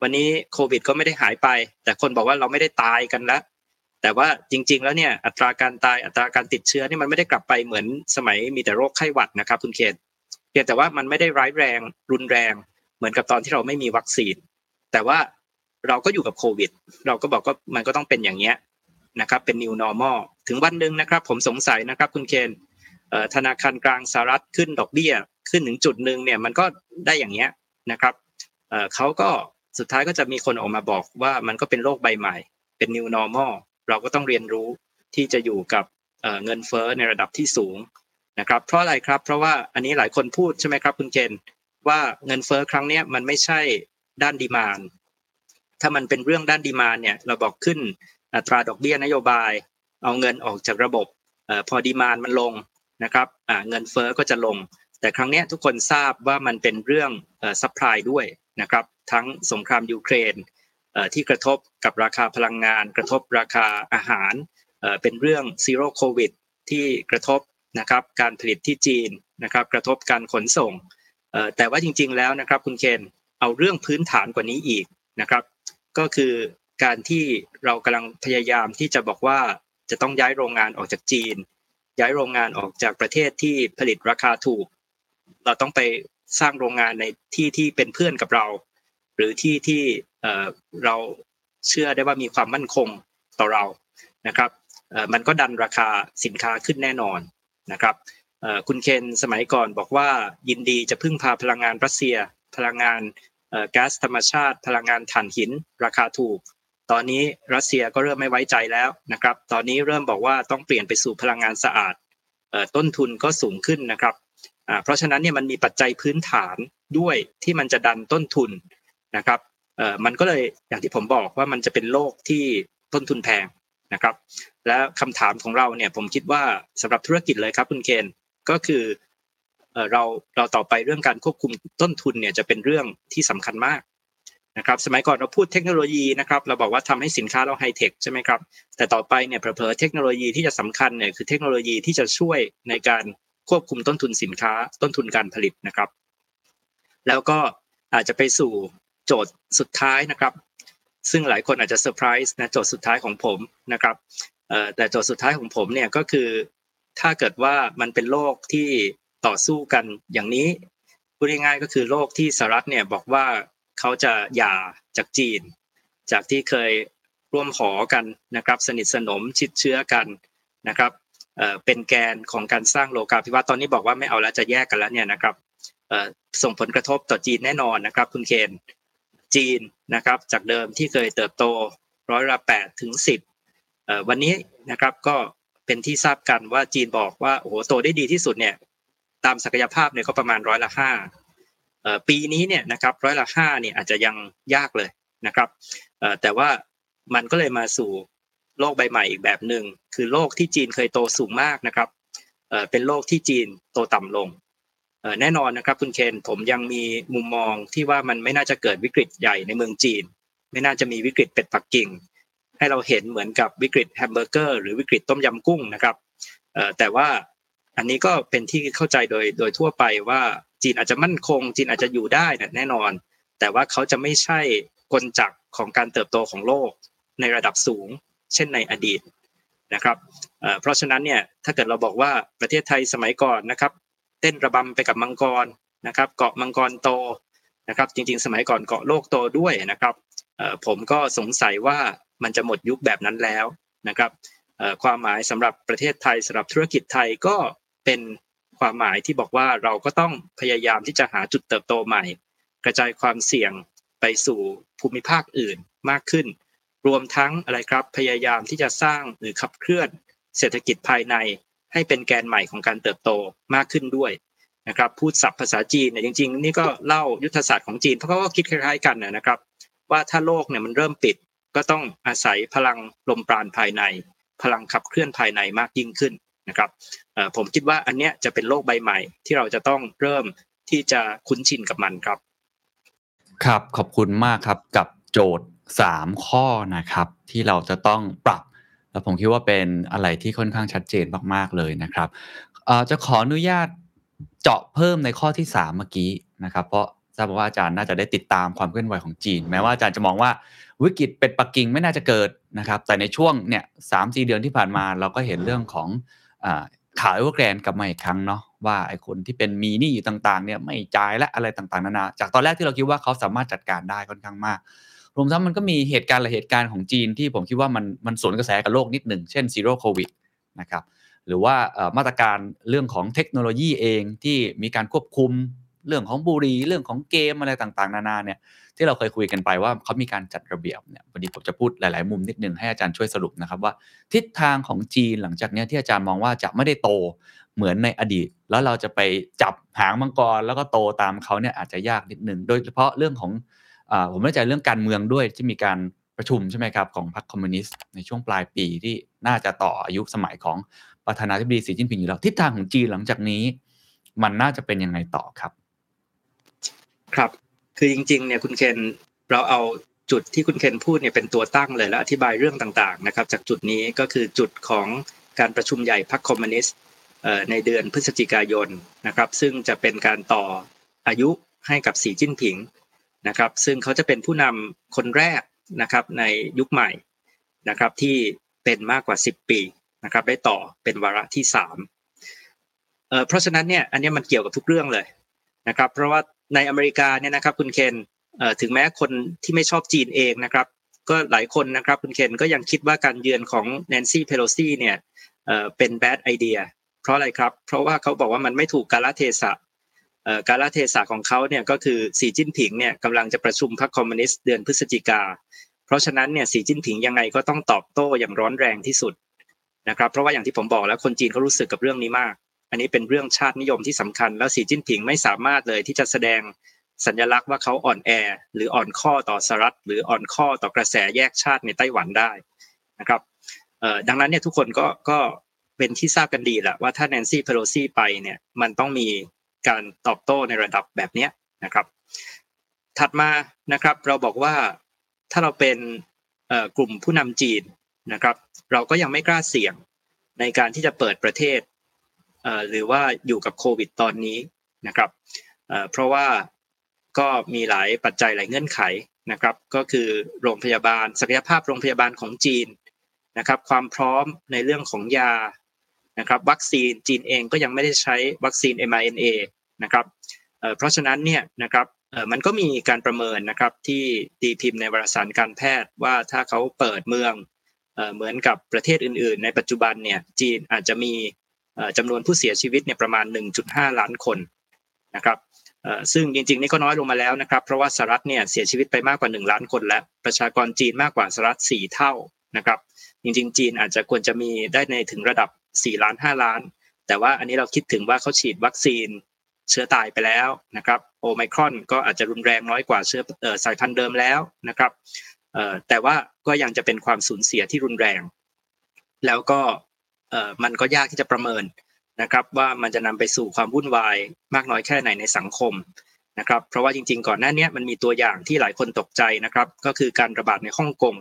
วันนี้โควิดก็ไม่ได้หายไปแต่คนบอกว่าเราไม่ได้ตายกันละแต่ว่าจริงๆแล้วเนี่ยอัตราการตายอัตราการติดเชื้อนี่มันไม่ได้กลับไปเหมือนสมัยมีแต่โรคไข้หวัดนะครับคุณเคนเพียงแต่ว่ามันไม่ได้ร้ายแรงรุนแรงเหมือนกับตอนที่เราไม่มีวัคซีนแต่ว่าเราก็อยู่กับโควิดเราก็บอกว่ามันก็ต้องเป็นอย่างเงี้ยนะครับเป็น new normal ถึงวันนึงนะครับผมสงสัยนะครับคุณเคนธนาคารกลางสหรัฐขึ้นดอกเบี้ยขึ้นถึงจุดนึงเนี่ยมันก็ได้อย่างเงี้ยนะครับเค้าก็สุดท้ายก็จะมีคนออกมาบอกว่ามันก็เป็นโลกใบใหม่เป็น new normal เราก็ต้องเรียนรู้ที่จะอยู่กับเงินเฟ้อในระดับที่สูงนะครับเพราะอะไรครับเพราะว่าอันนี้หลายคนพูดใช่มั้ยครับคุณเคนว่าเงินเฟ้อครั้งเนี้ยมันไม่ใช่ด้านดีมานด์ถ้ามันเป็นเรื่องด้านดีมานด์เนี่ยเราบอกขึ้นอัตราดอกเบี้ยนโยบายเอาเงินออกจากระบบพอดีมานด์มันลงนะครับเงินเฟ้อก็จะลงแต่ครั้งเนี้ยทุกคนทราบว่ามันเป็นเรื่องซัพพลายด้วยนะครับทั้งสงครามยูเครนที่กระทบกับราคาพลังงานกระทบราคาอาหารเป็นเรื่องซีโร่โควิดที่กระทบนะครับการผลิตที่จีนนะครับกระทบการขนส่งแต่ว่าจริงๆแล้วนะครับคุณเคนเอาเรื่องพื้นฐานกว่านี้อีกนะครับก็คือการที่เรากำลังพยายามที่จะบอกว่าจะต้องย้ายโรงงานออกจากจีนย้ายโรงงานออกจากประเทศที่ผลิตราคาถูกเราต้องไปสร้างโรงงานในที่ที่เป็นเพื่อนกับเราหรือที่ที่เราเชื่อได้ว่ามีความมั่นคงต่อเรานะครับมันก็ดันราคาสินค้าขึ้นแน่นอนนะครับคุณเคนสมัยก่อนบอกว่ายินดีจะพึ่งพาพลังงานรัสเซียพลังงานก๊าซธรรมชาติพลังงานถ่านหินราคาถูกตอนนี้รัสเซียก็เริ่มไม่ไว้ใจแล้วนะครับตอนนี้เริ่มบอกว่าต้องเปลี่ยนไปสู่พลังงานสะอาดต้นทุนก็สูงขึ้นนะครับเพราะฉะนั้นเนี่ยมันมีปัจจัยพื้นฐานด้วยที่มันจะดันต้นทุนนะครับมันก็เลยอย่างที่ผมบอกว่ามันจะเป็นโลกที่ต้นทุนแพงนะครับและคำถามของเราเนี่ยผมคิดว่าสำหรับธุรกิจเลยครับคุณเคนก็คือเราต่อไปเรื่องการควบคุมต้นทุนเนี่ยจะเป็นเรื่องที่สำคัญมากนะครับสมัยก่อนเราพูดเทคโนโลยีนะครับเราบอกว่าทำให้สินค้าเราไฮเทคใช่มั้ยครับแต่ต่อไปเนี่ยเทคโนโลยีที่จะสำคัญเนี่ยคือเทคโนโลยีที่จะช่วยในการควบคุมต้นทุนสินค้าต้นทุนการผลิตนะครับแล้วก็อาจจะไปสู่โจทย์สุดท้ายนะครับซึ่งหลายคนอาจจะเซอร์ไพรส์นะโจทย์สุดท้ายของผมนะครับแต่โจทย์สุดท้ายของผมเนี่ยก็คือถ้าเกิดว่ามันเป็นโลกที่ต่อสู้กันอย่างนี้พูดง่ายๆก็คือโลกที่สหรัฐเนี่ยบอกว่าเขาจะหย่าจากจีนจากที่เคยร่วมหอกันนะครับสนิทสนมชิดเชื้อกันนะครับเป็นแกนของการสร้างโลกาภิวัตน์ตอนนี้บอกว่าไม่เอาแล้วจะแยกกันแล้วเนี่ยนะครับส่งผลกระทบต่อจีนแน่นอนนะครับคุณเคนจีนนะครับจากเดิมที่เคยเติบโตร้อยละ8ถึง10วันนี้นะครับก็เป็นที่ทราบกันว่าจีนบอกว่าโอ้โหโตได้ดีที่สุดเนี่ยตามศักยภาพเนี่ยก็ประมาณร้อยละ5ปีนี้เนี่ยนะครับร้อยละ5เนี่ยอาจจะยังยากเลยนะครับแต่ว่ามันก็เลยมาสู่โลกใบใหม่อีกแบบนึงคือโลกที่จีนเคยโตสูงมากนะครับเป็นโลกที่จีนโตต่ำลงแน่นอนนะครับคุณเคนผมยังมีมุมมองที่ว่ามันไม่น่าจะเกิดวิกฤตใหญ่ในเมืองจีนไม่น่าจะมีวิกฤตเป็ดปักกิ่งให้เราเห็นเหมือนกับวิกฤตแฮมเบอร์เกอร์หรือวิกฤตต้มยำกุ้งนะครับ แต่ว่าอันนี้ก็เป็นที่เข้าใจโดยทั่วไปว่าจีนอาจจะมั่นคงจีนอาจจะอยู่ได้แน่นอนแต่ว่าเขาจะไม่ใช่กลจักรของการเติบโตของโลกในระดับสูงเช่นในอดีตนะครับเพราะฉะนั้นเนี่ยถ้าเกิดเราบอกว่าประเทศไทยสมัยก่อนนะครับเต้นระบำไปกับมังกรนะครับเกาะมังกรโตนะครับจริงๆสมัยก่อนเกาะโลกโตด้วยนะครับผมก็สงสัยว่ามันจะหมดยุคแบบนั้นแล้วนะครับความหมายสำหรับประเทศไทยสำหรับธุรกิจไทยก็เป็นความหมายที่บอกว่าเราก็ต้องพยายามที่จะหาจุดเติบโตใหม่กระจายความเสี่ยงไปสู่ภูมิภาคอื่นมากขึ้นรวมทั้งอะไรครับพยายามที่จะสร้างหรือขับเคลื่อนเศรษฐกิจภายในให้เป็นแกนใหม่ของการเติบโตมากขึ้นด้วยนะครับพูดศัพท์ภาษาจีนเนี่ยจริงๆนี่ก็เล่ายุทธศาสตร์ของจีนเพราะเขาก็คิดคล้ายๆกันนะครับว่าถ้าโลกเนี่ยมันเริ่มปิดก็ต้องอาศัยพลังลมปราณภายในพลังขับเคลื่อนภายในมากยิ่งขึ้นนะครับผมคิดว่าอันเนี้ยจะเป็นโลกใบใหม่ที่เราจะต้องเริ่มที่จะคุ้นชินกับมันครับครับขอบคุณมากครับกับโจทย์3ข้อนะครับที่เราจะต้องปรับแล้วผมคิดว่าเป็นอะไรที่ค่อนข้างชัดเจนมากๆเลยนะครับจะขออนุญาตเจาะเพิ่มในข้อที่3เมื่อกี้นะครับเพราะทราบว่าอาจารย์น่าจะได้ติดตามความเคลื่อนไหวของจีนแม้ว่าอาจารย์จะมองว่าวิกฤตเป็ดปักกิ่งไม่น่าจะเกิดนะครับแต่ในช่วงเนี่ย 3-4 เดือนที่ผ่านมาเราก็เห็นเรื่องของข่าวเอเวอร์แกรนด์กลับมาอีกครั้งเนาะว่าไอ้คนที่เป็นมีหนี้อยู่ต่างๆเนี่ยไม่จ่ายและอะไรต่างๆนานาจากตอนแรกที่เราคิดว่าเขาสามารถจัดการได้ค่อนข้างมากรวมทั้งมันก็มีเหตุการณ์ของจีนที่ผมคิดว่ามันสวนกระแสกับโลกนิดหนึ่งเช่น Zero Covid นะครับหรือว่ามาตรการเรื่องของเทคโนโลยีเองที่มีการควบคุมเรื่องของบุหรี่เรื่องของเกมอะไรต่างๆนานาเนี่ยที่เราเคยคุยกันไปว่าเขามีการจัดระเบียบเนี่ยวันนี้ผมจะพูดหลายๆมุมนิดนึงให้อาจารย์ช่วยสรุปนะครับว่าทิศทางของจีนหลังจากเนี้ยที่อาจารย์มองว่าจะไม่ได้โตเหมือนในอดีตแล้วเราจะไปจับหางมังกรแล้วก็โตตามเขาเนี่ยอาจจะยากนิดนึงโดยเฉพาะเรื่องของผมเข้าใจเรื่องการเมืองด้วยที่มีการประชุมใช่ไหมครับของพรรคคอมมิวนิสต์ในช่วงปลายปีที่น่าจะต่ออายุสมัยของประธานาธิบดีสีจิ้นผิงอยู่แล้วทิศทางของจีนหลังจากนี้มันน่าจะเป็นยังไงต่อครับครับคือจริงๆเนี่ยคุณเคนเราเอาจุดที่คุณเคนพูดเนี่ยเป็นตัวตั้งเลยและอธิบายเรื่องต่างๆนะครับจากจุดนี้ก็คือจุดของการประชุมใหญ่พรรคคอมมิวนิสต์ในเดือนพฤศจิกายนนะครับซึ่งจะเป็นการต่ออายุให้กับสีจิ้นผิงนะครับซึ่งเขาจะเป็นผู้นำคนแรกนะครับในยุคใหม่นะครับที่เป็นมากกว่า10ปีนะครับได้ต่อเป็นวาระที่3เพราะฉะนั้นเนี่ยอันนี้มันเกี่ยวกับทุกเรื่องเลยนะครับเพราะว่าในอเมริกาเนี่ยนะครับคุณเคนถึงแม้คนที่ไม่ชอบจีนเองนะครับก็หลายคนนะครับคุณเคนก็ยังคิดว่าการเยือนของแนนซี่เพโลซี่เนี่ยเป็นแบดไอเดียเพราะอะไรครับเพราะว่าเขาบอกว่ามันไม่ถูกกาลเทศะของเขาเนี่ยก็คือสีจิ้นผิงเนี่ยกำลังจะประชุมพรรคคอมมิวนิสต์เดือนพฤศจิกาเพราะฉะนั้นเนี่ยสีจิ้นผิงยังไงก็ต้องตอบโต้อย่างร้อนแรงที่สุดนะครับเพราะว่าอย่างที่ผมบอกแล้วคนจีนเขารู้สึกกับเรื่องนี้มากอันนี้เป็นเรื่องชาตินิยมที่สำคัญแล้วสีจิ้นผิงไม่สามารถเลยที่จะแสดงสัญลักษณ์ว่าเขาอ่อนแอหรืออ่อนข้อต่อสหรัฐหรืออ่อนข้อต่อกระแสแยกชาติในไต้หวันได้นะครับดังนั้นเนี่ยทุกคนก็เป็นที่ทราบกันดีแหละว่าถ้าแนนซี่เพโลซี่ไปเนี่ยมันต้องมีการตอบโต้ในระดับแบบนี้นะครับถัดมานะครับเราบอกว่าถ้าเราเป็นกลุ่มผู้นำจีนนะครับเราก็ยังไม่กล้าเสี่ยงในการที่จะเปิดประเทศหรือว่าอยู่กับโควิดตอนนี้นะครับเพราะว่าก็มีหลายปัจจัยหลายเงื่อนไขนะครับก็คือโรงพยาบาลศักยภาพโรงพยาบาลของจีนนะครับความพร้อมในเรื่องของยานะครับวัคซีนจีนเองก็ยังไม่ได้ใช้วัคซีน mRNA นะครับเพราะฉะนั้นเนี่ยนะครับมันก็มีการประเมินนะครับที่ตีพิมพ์ในวารสารการแพทย์ว่าถ้าเขาเปิดเมืองเหมือนกับประเทศอื่นๆในปัจจุบันเนี่ยจีนอาจจะมีจำนวนผู้เสียชีวิตเนี่ยประมาณ 1.5 ล้านคนนะครับซึ่งจริงๆนี่ก็น้อยลงมาแล้วนะครับเพราะว่าสหรัฐเนี่ยเสียชีวิตไปมากกว่า1ล้านคนแล้วประชากรจีนมากกว่าสหรัฐ4เท่านะครับจริงๆจีนอาจจะควรจะมีได้ในถึงระดับ4ล้าน5ล้านแต่ว่าอันนี้เราคิดถึงว่าเขาฉีดวัคซีนเชื้อตายไปแล้วนะครับโอไมครอนก็อาจจะรุนแรงน้อยกว่าเชื้อสายพันธุ์เดิมแล้วนะครับแต่ว่าก็ยังจะเป็นความสูญเสียที่รุนแรงแล้วก็มันก็ยากที่จะประเมินนะครับว่ามันจะนำไปสู่ความวุ่นวายมากน้อยแค่ไหนในสังคมนะครับเพราะว่าจริงๆก่อนหน้านี้มันมีตัวอย่างที่หลายคนตกใจนะครับก็คือการระบาดในฮ่องกง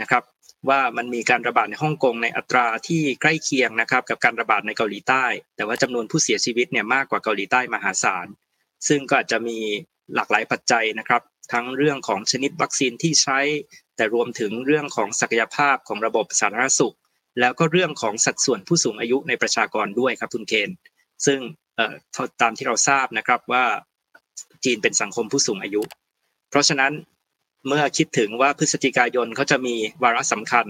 นะครับว่ามันมีการระบาดในฮ่องกงในอัตราที่ใกล้เคียงนะครับกับการระบาดในเกาหลีใต้แต่ว่าจำนวนผู้เสียชีวิตเนี่ยมากกว่าเกาหลีใต้มหาศาลซึ่งก็อาจจะมีหลากหลายปัจจัยนะครับทั้งเรื่องของชนิดวัคซีนที่ใช้แต่รวมถึงเรื่องของศักยภาพของระบบสาธารณสุขแล้วก็เรื่องของสัดส่วนผู้สูงอายุในประชากรด้วยครับคุณเคนซึ่งตามที่เราทราบนะครับว่าจีนเป็นสังคมผู้สูงอายุเพราะฉะนั้นเมื่อคิดถึงว่าพฤศจิกายนเขาจะมีวาระสำคัญ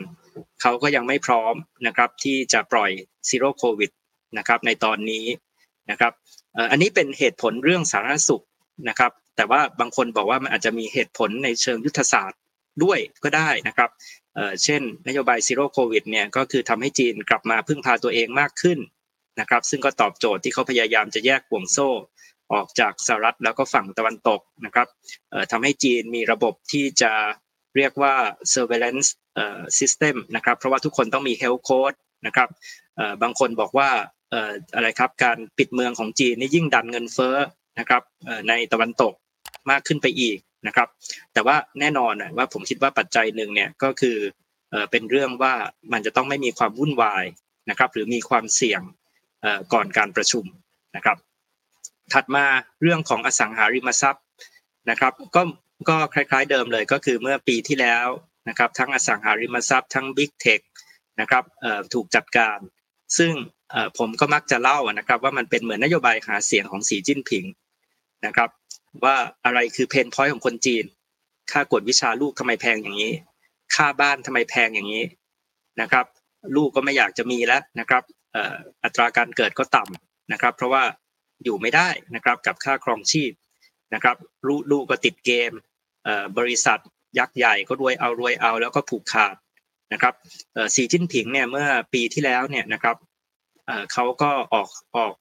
เขาก็ยังไม่พร้อมนะครับที่จะปล่อยซีโร่โควิดนะครับในตอนนี้นะครับอันนี้เป็นเหตุผลเรื่องสาธารณสุขนะครับแต่ว่าบางคนบอกว่ามันอาจจะมีเหตุผลในเชิงยุทธศาสตร์ด้วยก็ได้นะครับเช่นนโยบายซีโร่โควิดเนี่ยก็คือทำให้จีนกลับมาพึ่งพาตัวเองมากขึ้นนะครับซึ่งก็ตอบโจทย์ที่เขาพยายามจะแยกห่วงโซ่ออกจากสหรัฐแล้วก็ฝั่งตะวันตกนะครับทำให้จีนมีระบบที่จะเรียกว่า surveillance system นะครับเพราะว่าทุกคนต้องมี health code นะครับบางคนบอกว่าอะไรครับการปิดเมืองของจีนนี่ยิ่งดันเงินเฟ้อนะครับในตะวันตกมากขึ้นไปอีกนะครับแต่ว่าแน่นอนว่าผมคิดว่าปัจจัยหนึ่งเนี่ยก็คือเป็นเรื่องว่ามันจะต้องไม่มีความวุ่นวายนะครับหรือมีความเสี่ยงก่อนการประชุมนะครับถัดมาเรื่องของอสังหาริมทรัพย์นะครับก็คล้ายๆเดิมเลยก็คือเมื่อปีที่แล้วนะครับทั้งอสังหาริมทรัพย์ทั้ง Big Tech นะครับถูกจัดการซึ่งผมก็มักจะเล่านะครับว่ามันเป็นเหมือนนโยบายหาเสียงของสีจิ้นผิงนะครับว่าอะไรคือเพนพอยต์ของคนจีนค่ากวดวิชาลูกทำไมแพงอย่างนี้ค่าบ้านทำไมแพงอย่างนี้นะครับลูกก็ไม่อยากจะมีแล้วนะครับอัตราการเกิดก็ต่ำนะครับเพราะว่าอยู่ไม่ได้นะครับกับค่าครองชีพนะครับลูกก็ติดเกมบริษัทยักษ์ใหญ่ก็รวยเอาแล้วก็ผูกขาดนะครับสีจิ้นผิงเนี่ยเมื่อปีที่แล้วเนี่ยนะครับเขาก็ออก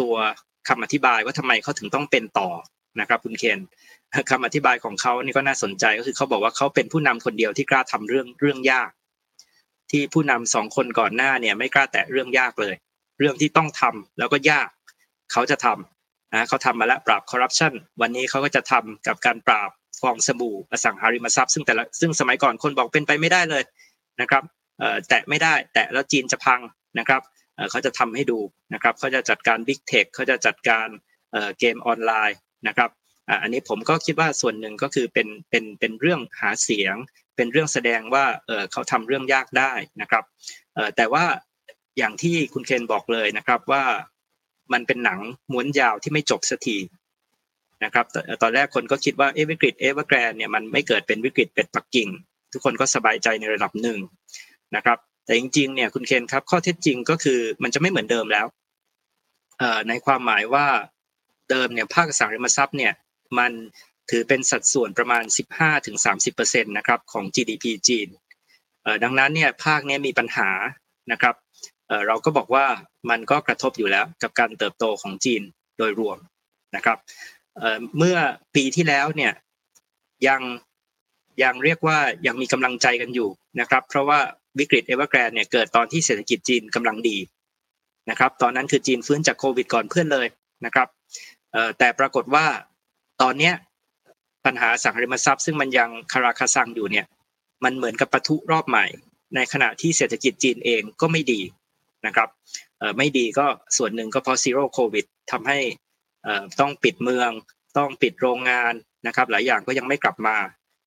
ตัวคำอธิบายว่าทำไมเขาถึงต้องเป็นต่อนะครับคุณเคนคำอธิบายของเขานี่ก็น่าสนใจก็คือเขาบอกว่าเขาเป็นผู้นำคนเดียวที่กล้าทำเรื่องยากที่ผู้นำสองคนก่อนหน้าเนี่ยไม่กล้าแตะเรื่องยากเลยเรื่องที่ต้องทำแล้วก็ยากเขาจะทำเขาทำมาแล้วปราบคอร์รัปชันวันนี้เขาก็จะทำกับการปราบฟองสบู่อสังหาริมทรัพย์ซึ่งสมัยก่อนคนบอกเป็นไปไม่ได้เลยนะครับแตะไม่ได้แตะแล้วจีนจะพังนะครับเขาจะทำให้ดูนะครับเขาจะจัดการ Big Tech เขาจะจัดการเกมออนไลน์นะครับอันนี้ผมก็คิดว่าส่วนหนึ่งก็คือเป็นเรื่องหาเสียงเป็นเรื่องแสดงว่าเขาทำเรื่องยากได้นะครับแต่ว่าอย่างที่คุณเคนบอกเลยนะครับว่ามันเป็นหนังม้วนยาวที่ไม่จบสักทีนะครับตอนแรกคนก็คิดว่าวิกฤตเอเวอร์แกรนด์เนี่ยมันไม่เกิดเป็นวิกฤตเป็ดปักกิ่งทุกคนก็สบายใจในระดับหนึ่งนะครับแต่จริงๆเนี่ยคุณเคนครับข้อเท็จจริงก็คือมันจะไม่เหมือนเดิมแล้วในความหมายว่าเดิมเนี่ยภาคอสังหาริมทรัพย์เนี่ยมันถือเป็นสัดส่วนประมาณ 15-30% นะครับของ GDP จีนดังนั้นเนี่ยภาคนี้มีปัญหานะครับเราก็บอกว่ามันก็กระทบอยู่แล้วกับการเติบโตของจีนโดยรวมนะครับเมื่อปีที่แล้วเนี่ยยังเรียกว่ายังมีกำลังใจกันอยู่นะครับเพราะว่าวิกฤตเอเวอร์แกรนด์เนี่ยเกิดตอนที่เศรษฐกิจจีนกำลังดีนะครับตอนนั้นคือจีนฟื้นจากโควิดก่อนเพื่อนเลยนะครับแต่ปรากฏว่าตอนนี้ปัญหาอสังหาริมทรัพย์ซึ่งมันยังคาราคาซังอยู่เนี่ยมันเหมือนกับปะทุรอบใหม่ในขณะที่เศรษฐกิจจีนเองก็ไม่ดีนะครับไม่ดีก็ส่วนหนึ่งก็เพราะซีโร่โควิดทำให้ต้องปิดเมืองต้องปิดโรงงานนะครับหลายอย่างก็ยังไม่กลับมา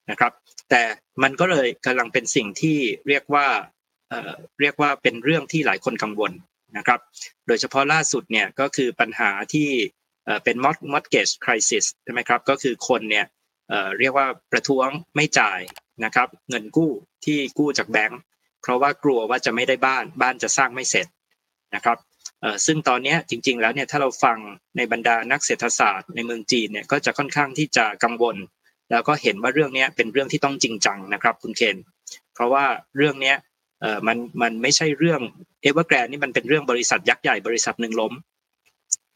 นะครับแต่มันก็เลยกำลังเป็นสิ่งที่เรียกว่าเป็นเรื่องที่หลายคนกังวลนะครับโดยเฉพาะล่าสุดเนี่ยก็คือปัญหาที่เป็น mortgage crisis ใช่ไหมครับก็คือคนเนี่ยเรียกว่าประท้วงไม่จ่ายนะครับเงินกู้ที่กู้จากแบงก์เพราะว่ากลัวว่าจะไม่ได้บ้านจะสร้างไม่เสร็จนะครับซึ่งตอนนี้จริงๆแล้วเนี่ยถ้าเราฟังในบรรดานักเศรษฐศาสตร์ในเมืองจีนเนี่ยก็จะค่อนข้างที่จะกังวลแล้วก็เห็นว่าเรื่องนี้เป็นเรื่องที่ต้องจริงจังนะครับคุณเคนเพราะว่าเรื่องนี้มันไม่ใช่เรื่องเอเวอร์แกรนด์นี่มันเป็นเรื่องบริษัทยักษ์ใหญ่บริษัทหนึ่งล้ม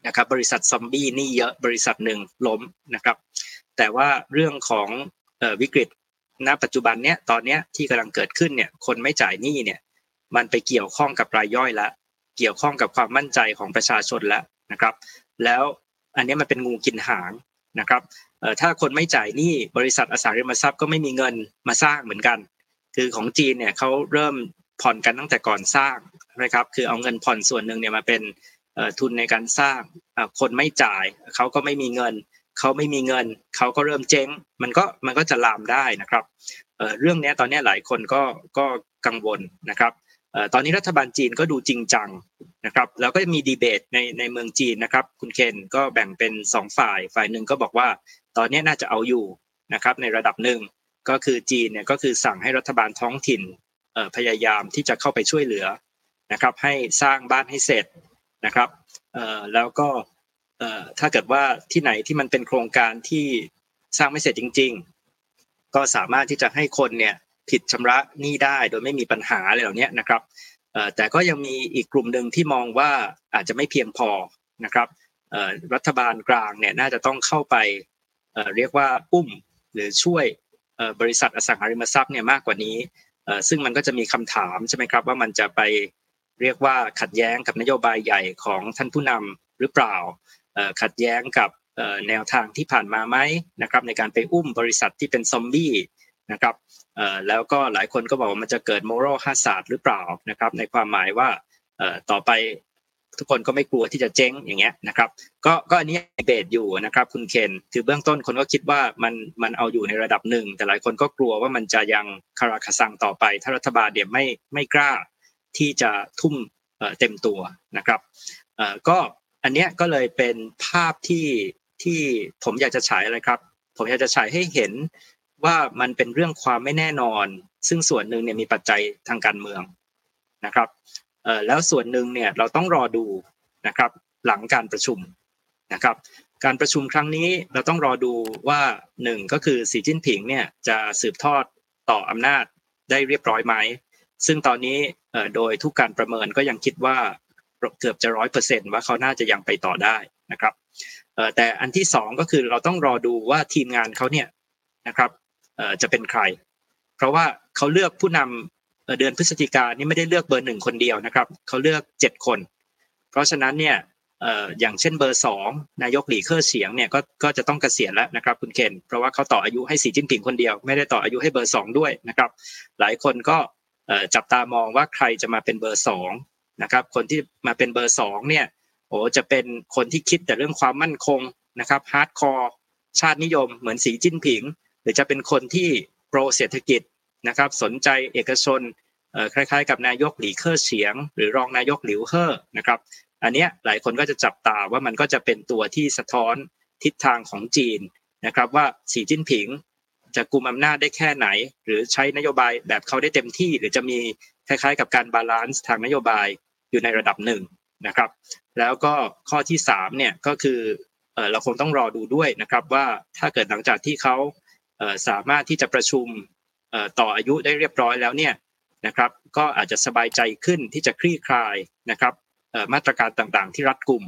นะครับบริษัทซอมบี้นี่เยอะบริษัทหนึ่งล้มนะครับแต่ว่าเรื่องของวิกฤตณปัจจุบันเนี้ยตอนเนี้ยที่กำลังเกิดขึ้นเนี่ยคนไม่จ่ายหนี้เนี่ยมันไปเกี่ยวข้องกับรายย่อยละเกี่ยวข้องกับความมั่นใจของประชาชนละนะครับแล้วอันนี้มันเป็นงูกินหางนะครับถ้าคนไม่จ่ายหนี้บริษัทอสังหาริมทรัพย์ก็ไม่มีเงินมาสร้างเหมือนกัน คือของจีนเนี่ยเขาเริ่มผ่อนกันตั้งแต่ก่อนสร้างนะครับคือเอาเงินผ่อนส่วนหนึ่งเนี่ยมาเป็นทุนในการสร้างคนไม่จ่ายเขาก็ไม่มีเงินเขาก็เริ่มเจ๊งมันก็จะลามได้นะครับเรื่องนี้ตอนนี้หลายคนก็กังวลนะครับตอนนี้รัฐบาลจีนก็ดูจริงจังนะครับแล้วก็มีดีเบตในเมืองจีนนะครับคุณเคนก็แบ่งเป็น2ฝ่ายหนึ่งก็บอกว่าตอนนี้น่าจะเอาอยู่นะครับในระดับหนึ่งก็คือจีนเนี่ยก็คือสั่งให้รัฐบาลท้องถิ่นพยายามที่จะเข้าไปช่วยเหลือนะครับให้สร้างบ้านให้เสร็จนะครับแล้วก็ถ้าเกิดว่าที่ไหนที่มันเป็นโครงการที่สร้างไม่เสร็จจริงๆก็สามารถที่จะให้คนเนี่ยผิดชำระหนี้ได้โดยไม่มีปัญหาอะไรเหล่านี้นะครับแต่ก็ยังมีอีกกลุ่มนึงที่มองว่าอาจจะไม่เพียงพอนะครับรัฐบาลกลางเนี่ยน่าจะต้องเข้าไปเรียกว่าอุ้มหรือช่วยบริษัทอสังหาริมทรัพย์เนี่ยมากกว่านี้ซึ่งมันก็จะมีคำถามใช่ไหมครับว่ามันจะไปเรียกว่าขัดแย้งกับนโยบายใหญ่ของท่านผู้นำหรือเปล่าขัดแย้งกับแนวทางที่ผ่านมาไหมนะครับในการไปอุ้มบริษัทที่เป็นซอมบี้นะครับแล้วก็หลายคนก็บอกว่ามันจะเกิด moral hazard หรือเปล่านะครับในความหมายว่าต่อไปทุกคนก็ไม่กลัวที่จะเจ๊งอย่างเงี้ยนะครับก็อันนี้ดีเบตอยู่นะครับคุณเคนคือเบื้องต้นคนก็คิดว่ามันเอาอยู่ในระดับหนึ่งแต่หลายคนก็กลัวว่ามันจะยังคาราคาซังต่อไปถ้ารัฐบาลเดี๋ยวไม่กล้าที่จะทุ่มเต็มตัวนะครับก็อันเนี้ยก็เลยเป็นภาพที่ผมอยากจะฉายอะไรครับผมอยากจะฉายให้เห็นว่ามันเป็นเรื่องความไม่แน่นอนซึ่งส่วนหนึ่งเนี่ยมีปัจจัยทางการเมืองนะครับแล้วส่วนหนึ่งเนี่ยเราต้องรอดูนะครับหลังการประชุมนะครับการประชุมครั้งนี้เราต้องรอดูว่า1ก็คือสีจิ้นผิงเนี่ยจะสืบทอดต่ออำนาจได้เรียบร้อยไหมซึ่งตอนนี้โดยทุกการประเมินก็ยังคิดว่าเกือบจะ 100% ว่าเขาน่าจะยังไปต่อได้นะครับแต่อันที่2ก็คือเราต้องรอดูว่าทีมงานเขาเนี่ยนะครับจะเป็นใครเพราะว่าเขาเลือกผู้นำเดือนพฤศจิกายนนี่ไม่ได้เลือกเบอร์1คนเดียวนะครับเขาเลือก7คนเพราะฉะนั้นเนี่ยอย่างเช่นเบอร์2นายกหลี่เค่อเฉียงเนี่ยก็จะต้องเกษียณแล้วนะครับคุณเคนเพราะว่าเขาต่ออายุให้สีจิ้นผิงคนเดียวไม่ได้ต่ออายุให้เบอร์2ด้วยนะครับหลายคนก็จับตามองว่าใครจะมาเป็นเบอร์2นะครับคนที่มาเป็นเบอร์2เนี่ยโอ้จะเป็นคนที่คิดแต่เรื่องความมั่นคงนะครับฮาร์ดคอร์ชาตินิยมเหมือนสีจิ้นผิงหรือจะเป็นคนที่โปรเศรษฐกิจนะครับสนใจเอกชนคล้ายๆกับนายกหลี่เค่อเฉียงหรือรองนายกหลิวเฮ่อนะครับอันเนี้ยหลายคนก็จะจับตาว่ามันก็จะเป็นตัวที่สะท้อนทิศทางของจีนนะครับว่าสีจิ้นผิงจะกุมอำนาจได้แค่ไหนหรือใช้นโยบายแบบเขาได้เต็มที่หรือจะมีคล้ายๆกับการบาลานซ์ทางนโยบายอยู่ในระดับหนึ่งนะครับแล้วก็ข้อที่3เนี่ยก็คือเราคงต้องรอดูด้วยนะครับว่าถ้าเกิดหลังจากที่เขาสามารถที่จะประชุมต่ออายุได้เรียบร้อยแล้วเนี่ยนะครับก็อาจจะสบายใจขึ้นที่จะคลี่คลายนะครับมาตรการต่างๆที่รัดกุม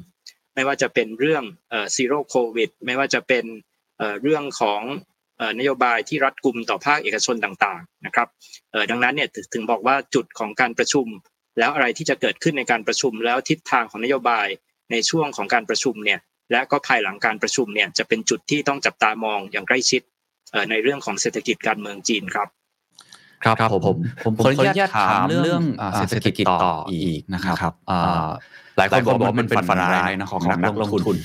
ไม่ว่าจะเป็นเรื่องซีโร่โควิดไม่ว่าจะเป็นเรื่องของนโยบายที่รัดกุมต่อภาคเอกชนต่างๆนะครับดังนั้นเนี่ยถึงบอกว่าจุดของการประชุมแล้วอะไรที่จะเกิดขึ้นในการประชุมแล้วทิศทางของนโยบายในช่วงของการประชุมเนี่ยและก็ภายหลังการประชุมเนี่ยจะเป็นจุดที่ต้องจับตามองอย่างใกล้ชิดในเรื่องของเศรษฐกิจการเมืองจีนครับครับผมขออนุญาตถามเรื่องเศรษฐกิจต่ออีกนะครับหลายคนบอกว่ามันเป็นฝันร้ายนะของนักลงทุน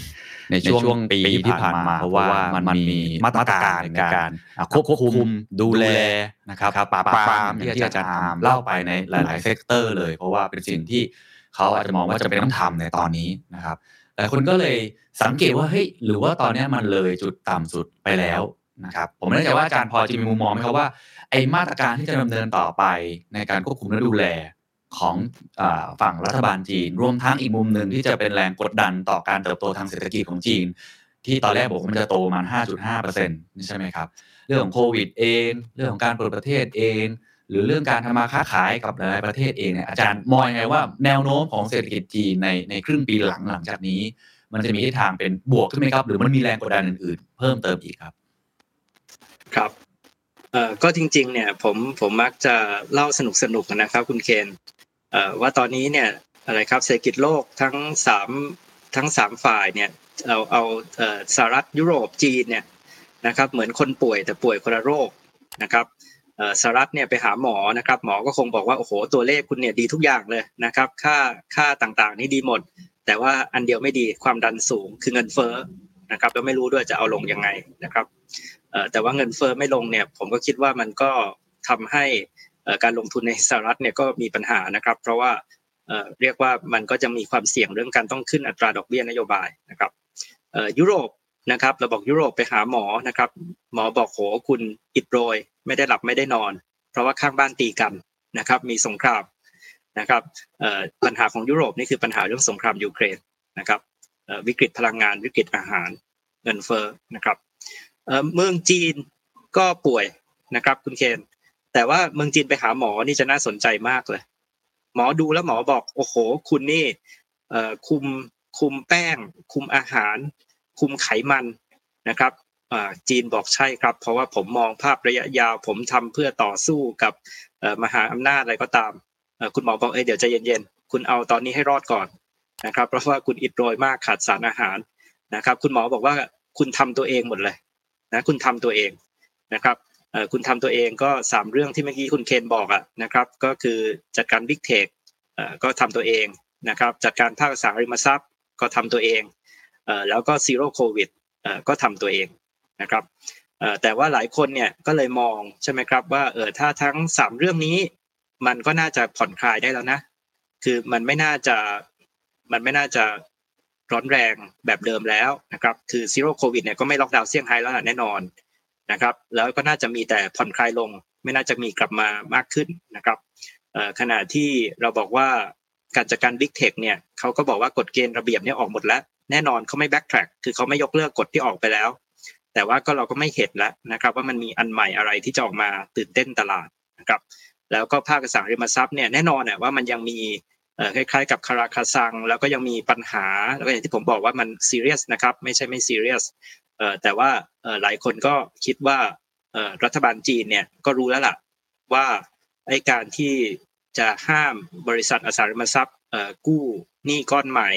ในช่วงปีที่ผ่านมาเพราะว่ามันมีมาตรการในการควบคุมดูแลนะครับปราบปรามที่อาจารย์อาร์มเล่าไปในหลายๆเซกเตอร์เลยเพราะว่าเป็นสิ่งที่เขาอาจจะมองว่าจะเป็นต้องทำในตอนนี้นะครับหลายคนก็เลยสังเกตว่าเฮ้ยหรือว่าตอนนี้มันเลยจุดต่ำสุดไปแล้วนะครับผมไม่แน่ใจว่าอาจารย์พอจะมีมุมมองไหมครับว่าไอ้มาตรการที่จะดำเนินต่อไปในการควบคุมและดูแลของฝั่งรัฐบาลจีนรวมทั้งอีกมุมหนึ่งที่จะเป็นแรงกดดันต่อการเติบโตทางเศรษฐกิจของจีนที่ตอนแรกบอกว่ามันจะโตประมาณ 5.5% นี่ใช่ไหมครับเรื่องของโควิดเองเรื่องของการเปิดประเทศเองหรือเรื่องการทำมาค้าขายกับหลายประเทศเองเนี่ยอาจารย์มองยังไงว่าแนวโน้มของเศรษฐกิจจีนในครึ่งปีหลังจากนี้มันจะมีทิศทางเป็นบวกขึ้นไหมครับหรือมันมีแรงกดดันอื่นๆเพิ่มเติมอีกครับครับก็จริงๆเนี่ยผมมักจะเล่าสนุกนะครับคุณเคนว่าตอนนี้เนี่ยอะไรครับเศรษฐกิจโลกทั้ง3ฝ่ายเนี่ยเอาสหรัฐยุโรปจีนเนี่ยนะครับเหมือนคนป่วยแต่ป่วยคนละโรคนะครับ สหรัฐเนี่ยไปหาหมอนะครับหมอก็คงบอกว่าโอ้โหตัวเลขคุณเนี่ยดีทุกอย่างเลยนะครับค่าต่างๆนี่ดีหมดแต่ว่าอันเดียวไม่ดีความดันสูงคือเงินเฟ้อนะครับแล้วไม่รู้ด้วยจะเอาลงยังไงนะครับแต่ว่าเงินเฟ้อไม่ลงเนี่ยผมก็คิดว่ามันก็ทำให้การลงทุนในสหรัฐเนี่ยก็มีปัญหานะครับเพราะว่าเรียกว่ามันก็จะมีความเสี่ยงเรื่องการต้องขึ้นอัตราดอกเบี้ยนโยบายนะครับยุโรปนะครับเราบอกยุโรปไปหาหมอนะครับหมอบอกโหคุณอิดโรยไม่ได้หลับไม่ได้นอนเพราะว่าข้างบ้านตีกันนะครับมีสงครามนะครับปัญหาของยุโรปนี่คือปัญหาเรื่องสงครามยูเครนนะครับวิกฤตพลังงานวิกฤตอาหารเงินเฟ้อนะครับเมืองจีนก็ป่วยนะครับคุณเคนแต่ว่าเมืองจีนไปหาหมอนี่จะน่าสนใจมากเลยหมอดูแล้วหมอบอกโอ้โหคุณนี่คุมแป้งคุมอาหารคุมไขมันนะครับจีนบอกใช่ครับเพราะว่าผมมองภาพระยะยาวผมทำเพื่อต่อสู้กับมหาอำนาจอะไรก็ตามคุณหมอบอกเดี๋ยวใจเย็นๆคุณเอาตอนนี้ให้รอดก่อนนะครับเพราะว่าคุณอิดโรยมากขาดสารอาหารนะครับคุณหมอบอกว่าคุณทำตัวเองหมดเลยนะคุณทำตัวเองนะครับคุณทำตัวเองก็3เรื่องที่เมื่อกี้คุณเคนบอกอะนะครับก็คือจัดการ Big Tech ก็ทำตัวเองนะครับจัดการภาคอสังหาริมทรัพย์ก็ทำตัวเองแล้วก็ Zero Covid ก็ทำตัวเองนะครับแต่ว่าหลายคนเนี่ยก็เลยมองใช่ไหมครับว่าถ้าทั้ง3เรื่องนี้มันก็น่าจะผ่อนคลายได้แล้วนะคือมันไม่น่าจะร้อนแรงแบบเดิมแล้วนะครับคือ Zero Covid เนี่ยก็ไม่ล็อกดาวน์เซี่ยงไฮ้แล้วแน่นอนนะครับแล้วก็น่าจะมีแต่ผ่อนคลายลงไม่น่าจะมีกลับมามากขึ้นนะครับขณะที่เราบอกว่าการจัดการ Big Tech เนี่ยเขาก็บอกว่ากฎเกณฑ์ระเบียบเนี่ยออกหมดแล้วแน่นอนเขาไม่ backtrack คือเขาไม่ยกเลิกกฎที่ออกไปแล้วแต่ว่าก็เราก็ไม่เห็นแล้วนะครับว่ามันมีอันใหม่อะไรที่จะออกมาตื่นเต้นตลาดนะครับแล้วก็ภาคอสังหาริมทรัพย์เนี่ยแน่นอนน่ะว่ามันยังมีคล้ายๆกับคาราคาซังแล้วก็ยังมีปัญหาแล้วก็อย่างที่ผมบอกว่ามัน serious นะครับไม่ใช่ไม่ seriousแต่ว่าหลายคนก็คิดว่ารัฐบาลจีนเนี่ยก็รู้แล้วล่ะว่าไอ้การที่จะห้ามบริษัทอสังหาริมทรัพย์กู้หนี้ก้อนใหม่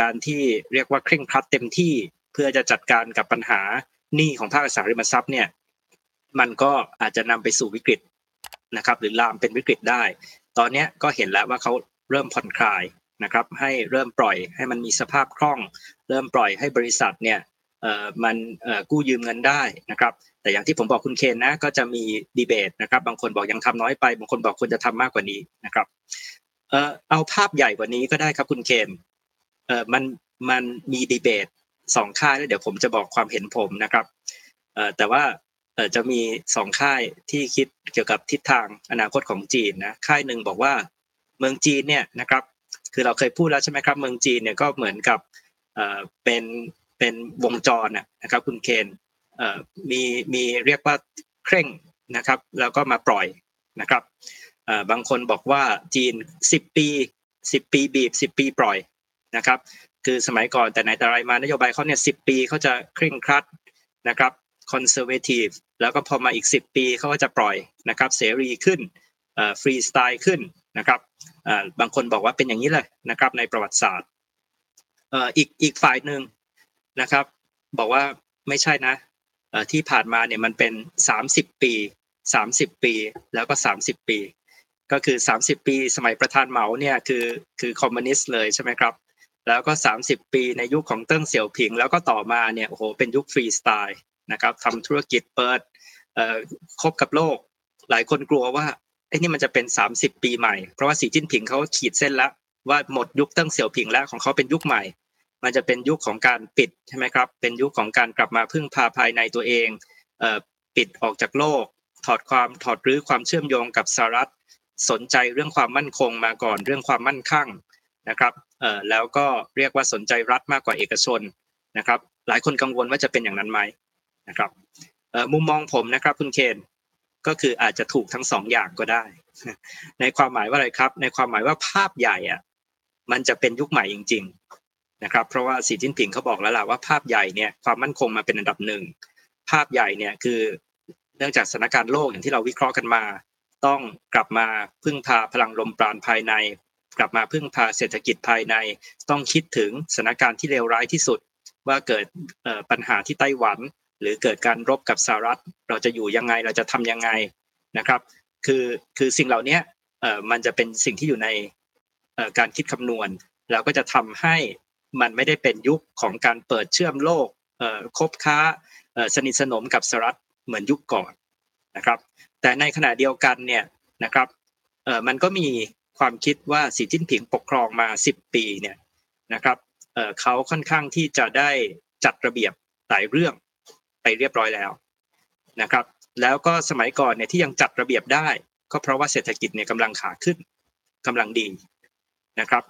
การที่เรียกว่าเคร่งครัดเต็มที่เพื่อจะจัดการกับปัญหาหนี้ของภาคอสังหาริมทรัพย์เนี่ยมันก็อาจจะนำไปสู่วิกฤตนะครับหรือลามเป็นวิกฤตได้ตอนนี้ก็เห็นแล้วว่าเขาเริ่มผ่อนคลายนะครับให้เริ่มปล่อยให้มันมีสภาพคล่องเริ่มปล่อยให้บริษัทเนี่ยมันกู้ยืมเงินได้นะครับแต่อย่างที่ผมบอกคุณเคนนะก็จะมีดีเบตนะครับบางคนบอกยังทำน้อยไปบางคนบอกควรจะทำมากกว่านี้นะครับเอาภาพใหญ่กว่านี้ก็ได้ครับคุณเคนมันมีดีเบตสองค่ายแล้วเดี๋ยวผมจะบอกความเห็นผมนะครับแต่ว่าจะมีสองค่ายที่คิดเกี่ยวกับทิศทางอนาคตของจีนนะค่ายหนึ่งบอกว่าเมืองจีนเนี่ยนะครับคือเราเคยพูดแล้วใช่ไหมครับเมืองจีนเนี่ยก็เหมือนกับเป็นวงจรนะครับคุณเคนมีเรียกว่าเคร่งนะครับแล้วก็มาปล่อยนะครับบางคนบอกว่าจีน10ปีบีบ10ปีปล่อยนะครับคือสมัยก่อนแต่ไหนแต่ไรมานโยบายเขาเนี่ย10ปีเขาจะเคร่งครัดนะครับคอนเซอร์เวทีฟแล้วก็พอมาอีก10ปีเขาก็จะปล่อยนะครับเสรีขึ้นฟรีสไตล์ขึ้นนะครับบางคนบอกว่าเป็นอย่างนี้เลยนะครับในประวัติศาสตร์อีกฝ่ายนึงนะครับบอกว่าไม่ใช่นะที่ผ่านมาเนี่ยมันเป็น30ปีแล้วก็30ปีก็คือ30ปีสมัยประธานเหมาเนี่ยคือคอมมิวนิสต์เลยใช่มั้ยครับแล้วก็30ปีในยุคของเติ้งเสี่ยวผิงแล้วก็ต่อมาเนี่ยโอ้โหเป็นยุคฟรีสไตล์นะครับทำธุรกิจเปิดคบกับโลกหลายคนกลัวว่าไอ้นี่มันจะเป็น30ปีใหม่เพราะว่าสีจิ้นผิงเค้าขีดเส้นแล้วว่าหมดยุคเติ้งเสี่ยวผิงแล้วของเค้าเป็นยุคใหม่มันจะเป็นยุคของการปิดใช่มั้ยครับเป็นยุคของการกลับมาพึ่งพาภายในตัวเองปิดออกจากโลกถอดรื้อความเชื่อมโยงกับสหรัฐสนใจเรื่องความมั่นคงมาก่อนเรื่องความมั่นคงนะครับแล้วก็เรียกว่าสนใจรัฐมากกว่าเอกชนนะครับหลายคนกังวลว่าจะเป็นอย่างนั้นมั้ยนะครับมุมมองผมนะครับคุณเคนก็คืออาจจะถูกทั้ง2อย่างก็ได้ในความหมายว่าอะไรครับในความหมายว่าภาพใหญ่อ่ะมันจะเป็นยุคใหม่จริงๆนะครับเพราะว่าสีจิ้นผิงเขาบอกแล้วล่ะว่าภาพใหญ่เนี่ยความมั่นคงมาเป็นอันดับ1ภาพใหญ่เนี่ยคือเนื่องจากสถานการณ์โลกอย่างที่เราวิเคราะห์กันมาต้องกลับมาพึ่งพาพลังลมปราณภายในกลับมาพึ่งพาเศรษฐกิจภายในต้องคิดถึงสถานการณ์ที่เลวร้ายที่สุดว่าเกิดปัญหาที่ไต้หวันหรือเกิดการรบกับสหรัฐเราจะอยู่ยังไงเราจะทำยังไง นะครับคือสิ่งเหล่านี้มันจะเป็นสิ่งที่อยู่ในการคิดคำนวณแล้วก็จะทำให้มันไม่ได้เป็นยุคของการเปิดเชื่อมโลกคบค้าสนิทสนมกับสหรัฐเหมือนยุคก่อนนะครับแต่ในขณะเดียวกันเนี่ยนะครับมันก็มีความคิดว่าสีจิ้นผิงปกครองมา10ปีเนี่ยนะครับเขาค่อนข้างที่จะได้จัดระเบียบหลายเรื่องไปเรียบร้อยแล้วนะครับแล้วก็สมัยก่อนเนี่ยที่ยังจัดระเบียบได้ก็เพราะว่าเศรษฐกิจเนี่ยกำลังขาขึ้นกำลังดีนะครับ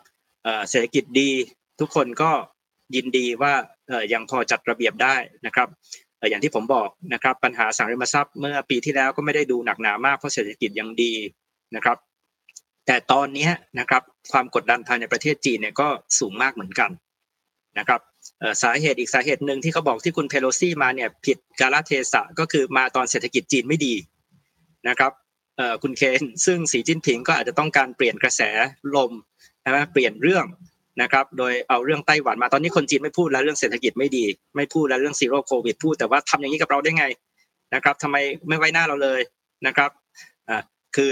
เศรษฐกิจดีทุกคนก็ยินดีว่ายังพอจัดระเบียบได้นะครับอย่างที่ผมบอกนะครับปัญหาสังหาริมทรัพย์เมื่อปีที่แล้วก็ไม่ได้ดูหนักหนามากเพราะเศรษฐกิจยังดีนะครับแต่ตอนนี้นะครับความกดดันภายในประเทศจีนเนี่ยก็สูงมากเหมือนกันนะครับสาเหตุอีกสาเหตุหนึ่งที่เขาบอกที่คุณเพโลซี่มาเนี่ยผิดกาลเทศะก็คือมาตอนเศรษฐกิจจีนไม่ดีนะครับคุณเคนซึ่งสีจิ้นผิงก็อาจจะต้องการเปลี่ยนกระแสลมนะเปลี่ยนเรื่องนะครับโดยเอาเรื่องไต้หวันมาตอนนี้คนจีนไม่พูดแล้วเรื่องเศรษฐกิจไม่ดีไม่พูดแล้วเรื่องซีโร่โควิดพูดแต่ว่าทำอย่างนี้กับเราได้ไงนะครับทำไมไม่ไว้หน้าเราเลยนะครับคื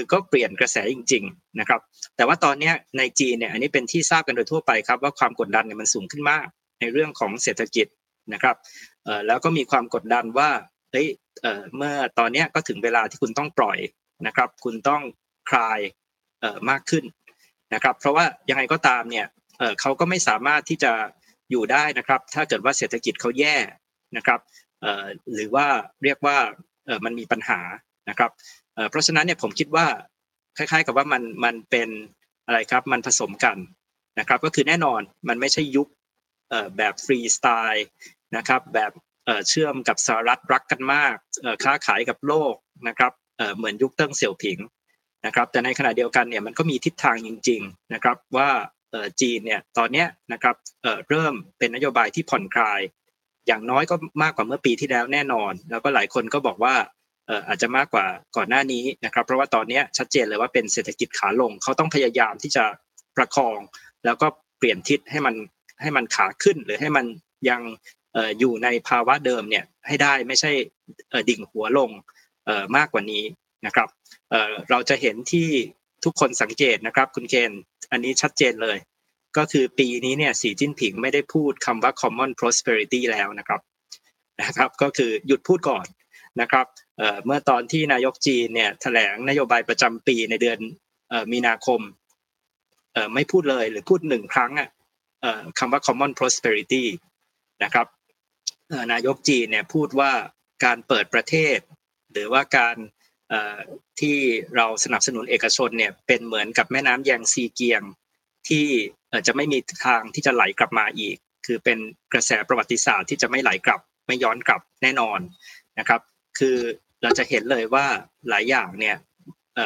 อก็เปลี่ยนกระแสจริงๆนะครับแต่ว่าตอนนี้ในจีนเนี่ยอันนี้เป็นที่ทราบกันโดยทั่วไปครับว่าความกดดันเนี่ยมันสูงขึ้นมากในเรื่องของเศรษฐกิจนะครับแล้วก็มีความกดดันว่าเฮ้ยเมื่อตอนนี้ก็ถึงเวลาที่คุณต้องปล่อยนะครับคุณต้องคลายมากขึ้นนะครับเพราะว่ายังไงก็ตามเนี่ยเขาก็ไม่สามารถที่จะอยู่ได้นะครับถ้าเกิดว่าเศรษฐกิจเขาแย่นะครับหรือว่าเรียกว่ามันมีปัญหานะครับเพราะฉะนั้นเนี่ยผมคิดว่าคล้ายๆกับว่ามันเป็นอะไรครับมันผสมกันนะครับก็คือแน่นอนมันไม่ใช่ยุคแบบฟรีสไตล์นะครับแบบเชื่อมกับสหรัฐรักกันมากค้าขายกับโลกนะครับเหมือนยุคเติ้งเสี่ยวผิงนะครับแต่ในขณะเดียวกันเนี่ยมันก็มีทิศทางจริงๆนะครับว่าจีนเนี่ยตอนเนี้ยนะครับเริ่มเป็นนโยบายที่ผ่อนคลายอย่างน้อยก็มากกว่าเมื่อปีที่แล้วแน่นอนแล้วก็หลายคนก็บอกว่าอาจจะมากกว่าก่อนหน้านี้นะครับเพราะว่าตอนนี้ชัดเจนเลยว่าเป็นเศรษฐกิจขาลงเขาต้องพยายามที่จะประคองแล้วก็เปลี่ยนทิศให้มันขาขึ้นหรือให้มันยังอยู่ในภาวะเดิมเนี่ยให้ได้ไม่ใช่ดิ่งหัวลงมากกว่านี้นะครับเราจะเห็นที่ทุกคนสังเกตนะครับคุณเคนอันนี้ชัดเจนเลยก็คือปีนี้เนี่ยสีจิ้นผิงไม่ได้พูดคำว่า common prosperity แล้วนะครับก็คือหยุดพูดก่อนนะครับเมื่อตอนที่นายกจีนเนี่ยแถลงนโยบายประจำปีในเดือนมีนาคมไม่พูดเลยหรือพูด1ครั้งคำว่า common prosperity นะครับนายกจีนเนี่ยพูดว่าการเปิดประเทศหรือว่าการที่เราสนับสนุนเอกชนเนี่ยเป็นเหมือนกับแม่น้ำแยงซีเกียงที่จะไม่มีทางที่จะไหลกลับมาอีกคือเป็นกระแสประวัติศาสตร์ที่จะไม่ไหลกลับไม่ย้อนกลับแน่นอนนะครับคือเราจะเห็นเลยว่าหลายอย่างเนี่ย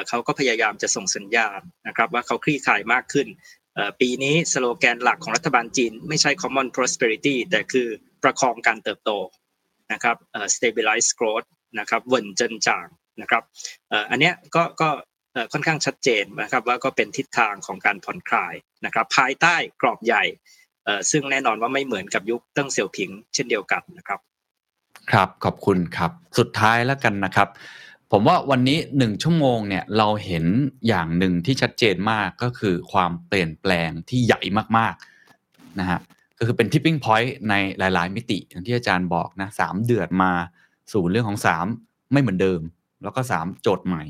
เขาก็พยายามจะส่งสัญญาณนะครับว่าเขาคลี่คลายมากขึ้นปีนี้สโลแกนหลักของรัฐบาลจีนไม่ใช่ common prosperity แต่คือประคองการเติบโตนะครับstabilize growth นะครับเวินเจินจางนะครับอันเนี้ยก็ค่อนข้างชัดเจนนะครับว่าก็เป็นทิศทางของการผ่อนคลายนะครับภายใต้กรอบใหญ่ซึ่งแน่นอนว่าไม่เหมือนกับยุคเติ้งเสี่ยวผิงเช่นเดียวกันนะครับครับขอบคุณครับสุดท้ายแล้วกันนะครับผมว่าวันนี้1ชั่วโมงเนี่ยเราเห็นอย่างหนึ่งที่ชัดเจนมากก็คือความเปลี่ยนแปลงที่ใหญ่มากๆนะฮะก็คือเป็น tipping point ในหลายๆมิติอย่างที่อาจารย์บอกนะ3เดือนมาสู่เรื่องของ3ไม่เหมือนเดิมแล้วก็3โจทย์ใหม่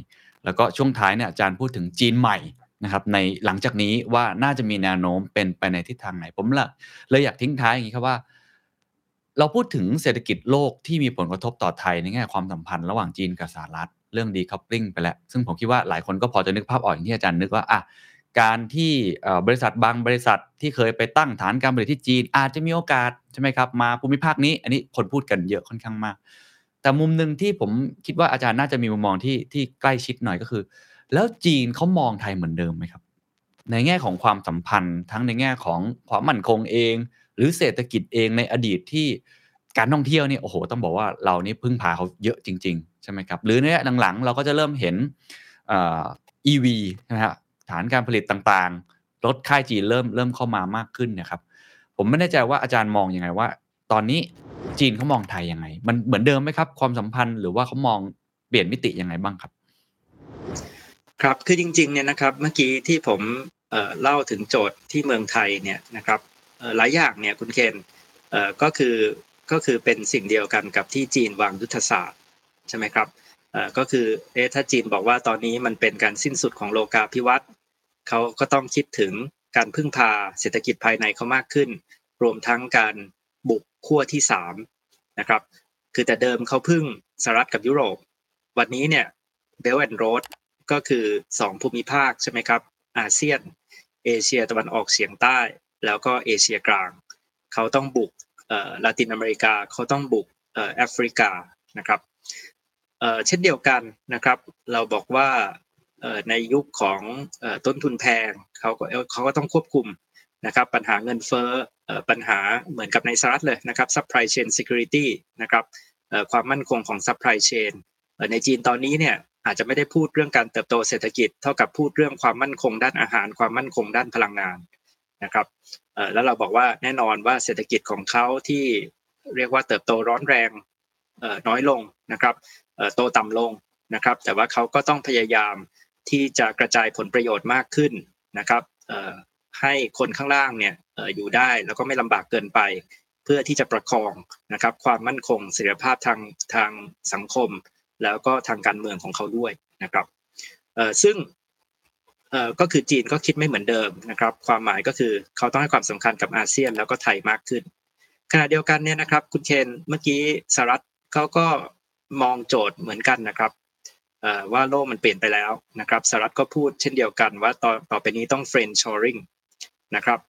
แล้วก็ช่วงท้ายเนี่ยอาจารย์พูดถึงจีนใหม่นะครับในหลังจากนี้ว่าน่าจะมีแนวโน้มเป็นไปในทิศทางไหนผมเลยอยากทิ้งท้ายอย่างนี้ครับว่าเราพูดถึงเศรษฐกิจโลกที่มีผลกระทบต่อไทยในแง่ความสัมพันธ์ระหว่างจีนกับสหรัฐเรื่อง decoupling ไปแล้วซึ่งผมคิดว่าหลายคนก็พอจะนึกภาพออกอย่างที่อาจารย์นึกว่าการที่บริษัทบางบริษัทที่เคยไปตั้งฐานการผลิตที่จีนอาจจะมีโอกาสใช่ไหมครับมาภูมิภาคนี้อันนี้คนพูดกันเยอะค่อนข้างมากแต่มุมนึงที่ผมคิดว่าอาจารย์น่าจะมีมุมมองที่ใกล้ชิดหน่อยก็คือแล้วจีนเขามองไทยเหมือนเดิมไหมครับในแง่ของความสัมพันธ์ทั้งในแง่ของความมั่นคงเองหรือเศรษฐกิจเองในอดีตที่การท่องเที่ยวเนี่ยโอ้โหต้องบอกว่าเรานี่พึ่งพาเขาเยอะจริงๆใช่ไหมครับหรือเนี่ยหลังๆเราก็จะเริ่มเห็นEV นะฮะฐานการผลิตต่างๆรถค่ายจีนเริ่มเข้ามามากขึ้นนะครับผมไม่แน่ใจว่าอาจารย์มองยังไงว่าตอนนี้จีนเขามองไทยยังไงมันเหมือนเดิมไหมครับความสัมพันธ์หรือว่าเขามอง เปลี่ยนมิติยังไงบ้างครับครับคือจริงๆเนี่ยนะครับเมื่อกี้ที่ผมเล่าถึงโจทย์ที่เมืองไทยเนี่ยนะครับหลายอย่างเนี่ยคุณเคนก็คือเป็นสิ่งเดียวกันกับที่จีนวางยุทธศาสตร์ใช่มั้ยครับก็คือถ้าจีนบอกว่าตอนนี้มันเป็นการสิ้นสุดของโลกาภิวัตน์เค้าก็ต้องคิดถึงการพึ่งพาเศรษฐกิจภายในเค้ามากขึ้นรวมทั้งการบุกขั้วที่3นะครับคือแต่เดิมเค้าพึ่งสหรัฐกับยุโรปวันนี้เนี่ย Belt and Road ก็คือ2ภูมิภาคใช่มั้ยครับอาเซียนเอเชียตะวันออกเฉียงใต้แล้วก็เอเชียกลางเค้าต้องบุกลาตินอเมริกาเค้าต้องบุกแอฟริกานะครับเช่นเดียวกันนะครับเราบอกว่าในยุคของต้นทุนแพงเค้าก็ต้องควบคุมนะครับปัญหาเงินเฟ้อปัญหาเหมือนกับในสหรัฐเลยนะครับซัพพลายเชนซิเคียวริตี้นะครับความมั่นคงของซัพพลายเชนในจีนตอนนี้เนี่ยอาจจะไม่ได้พูดเรื่องการเติบโตเศรษฐกิจเท่ากับพูดเรื่องความมั่นคงด้านอาหารความมั่นคงด้านพลังงานนะครับแล้วเราบอกว่าแน่นอนว่าเศรษฐกิจของเค้าที่เรียกว่าเติบโตร้อนแรงน้อยลงนะครับโตต่ำลงนะครับแต่ว่าเค้าก็ต้องพยายามที่จะกระจายผลประโยชน์มากขึ้นนะครับให้คนข้างล่างเนี่ยอยู่ได้แล้วก็ไม่ลำบากเกินไปเพื่อที่จะประคองนะครับความมั่นคงเสถียรภาพทางสังคมแล้วก็ทางการเมืองของเขาด้วยนะครับซึ่งก็คือจีนก็คิดไม่เหมือนเดิมนะครับความหมายก็คือเขาต้องให้ความสำคัญกับอาเซียนแล้วก็ไทยมากขึ้นขณะเดียวกันเนี่ยนะครับคุณเคนเมื่อกี้สหรัฐเขาก็มองโจทย์เหมือนกันนะครับว่าโลกมันเปลี่ยนไปแล้วนะครับสหรัฐก็พูดเช่นเดียวกันว่าต่อไปนี้ต้อง friendshoring นะครับ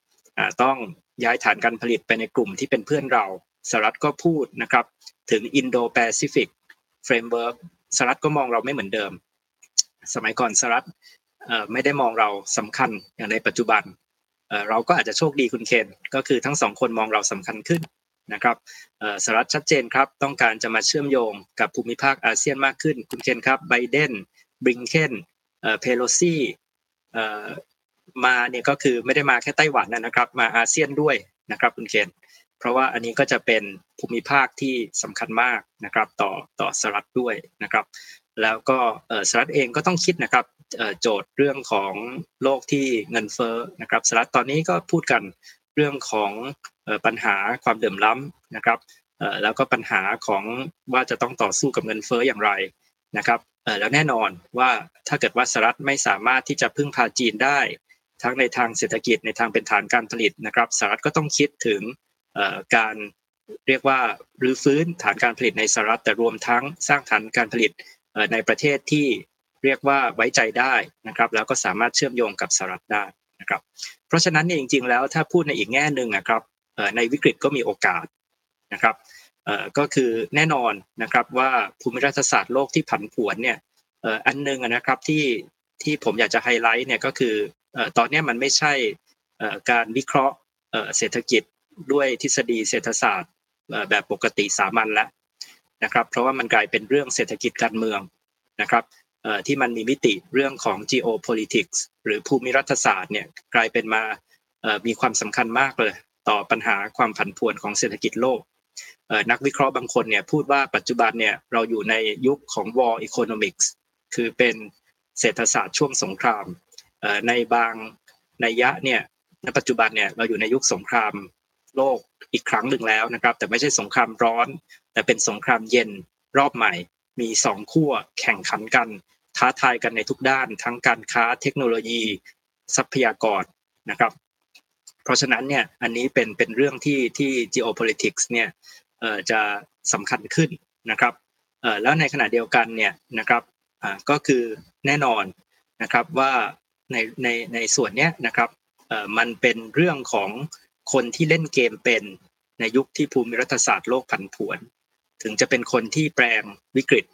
ต้องย้ายฐานการผลิตไปในกลุ่มที่เป็นเพื่อนเราสหรัฐก็พูดนะครับถึง Indo-Pacific Framework สหรัฐก็มองเราไม่เหมือนเดิมสมัยก่อนสหรัฐไม่ได้มองเราสำคัญอย่างในปัจจุบันเราก็อาจจะโชคดีคุณเคนก็คือทั้งสองคนมองเราสำคัญขึ้นนะครับสหรัฐชัดเจนครับต้องการจะมาเชื่อมโยงกับภูมิภาคอาเซียนมากขึ้นคุณเคนครับไบเดนบลิงเคนเพโลซีมาเนี่ยก็คือไม่ได้มาแค่ไต้หวันนะครับมาอาเซียนด้วยนะครับคุณเคนเพราะว่าอันนี้ก็จะเป็นภูมิภาคที่สำคัญมากนะครับต่อสหรัฐด้วยนะครับแล้วก็สหรัฐเองก็ต้องคิดนะครับโจทย์เรื่องของโลกที่เงินเฟ้อนะครับสหรัฐตอนนี้ก็พูดกันเรื่องของปัญหาความเหลื่อมล้ำนะครับแล้วก็ปัญหาของว่าจะต้องต่อสู้กับเงินเฟ้ออย่างไรนะครับแล้วแน่นอนว่าถ้าเกิดว่าสหรัฐไม่สามารถที่จะพึ่งพาจีนได้ทั้งในทางเศรษฐกิจในทางเป็นฐานการผลิตนะครับสหรัฐก็ต้องคิดถึงการเรียกว่ารื้อฟื้นฐานการผลิตในสหรัฐแต่รวมทั้งสร้างฐานการผลิตในประเทศที่เรียกว่าไว้ใจได้นะครับแล้วก็สามารถเชื่อมโยงกับสหรัฐได้นะครับเพราะฉะนั้นเนี่ยจริงๆแล้วถ้าพูดในอีกแง่นึงนะครับในวิกฤตก็มีโอกาสนะครับก็คือแน่นอนนะครับว่าภูมิรัฐศาสตร์โลกที่ผันผวนเนี่ยอันนึงนะครับที่ผมอยากจะไฮไลท์เนี่ยก็คือตอนนี้มันไม่ใช่การวิเคราะห์เศรษฐกิจด้วยทฤษฎีเศรษฐศาสตร์แบบปกติสามัญแล้วนะครับเพราะว่ามันกลายเป็นเรื่องเศรษฐกิจการเมืองนะครับที่มันมีมิติเรื่องของ geopolitics หรือภูมิรัฐศาสตร์เนี่ยกลายเป็นมามีความสำคัญมากเลยต่อปัญหาความผันผวนของเศรษฐกิจโลกนักวิเคราะห์บางคนเนี่ยพูดว่าปัจจุบันเนี่ยเราอยู่ในยุคของ war economics คือเป็นเศรษฐศาสตร์ช่วงสงครามในบางนัยยะเนี่ยในปัจจุบันเนี่ยเราอยู่ในยุคสงครามโลกอีกครั้งหนึ่งแล้วนะครับแต่ไม่ใช่สงครามร้อนแต่เป็นสงครามเย็นรอบใหม่มี2ขั้วแข่งขันกันท้าทายกันในทุกด้านทั้งการค้าเทคโนโลยีทรัพยากรนะครับเพราะฉะนั้นเนี่ยอันนี้เป็นเรื่องที่ geopolitics เนี่ยจะสำคัญขึ้นนะครับแล้วในขณะเดียวกันเนี่ยนะครับก็คือแน่นอนนะครับว่าในส่วนเนี้ยนะครับมันเป็นเรื่องของคนที่เล่นเกมเป็นในยุคที่ภูมิรัฐศาสตร์โลกผันผวนถึงจะเป็นคนที่แปลงวิกฤต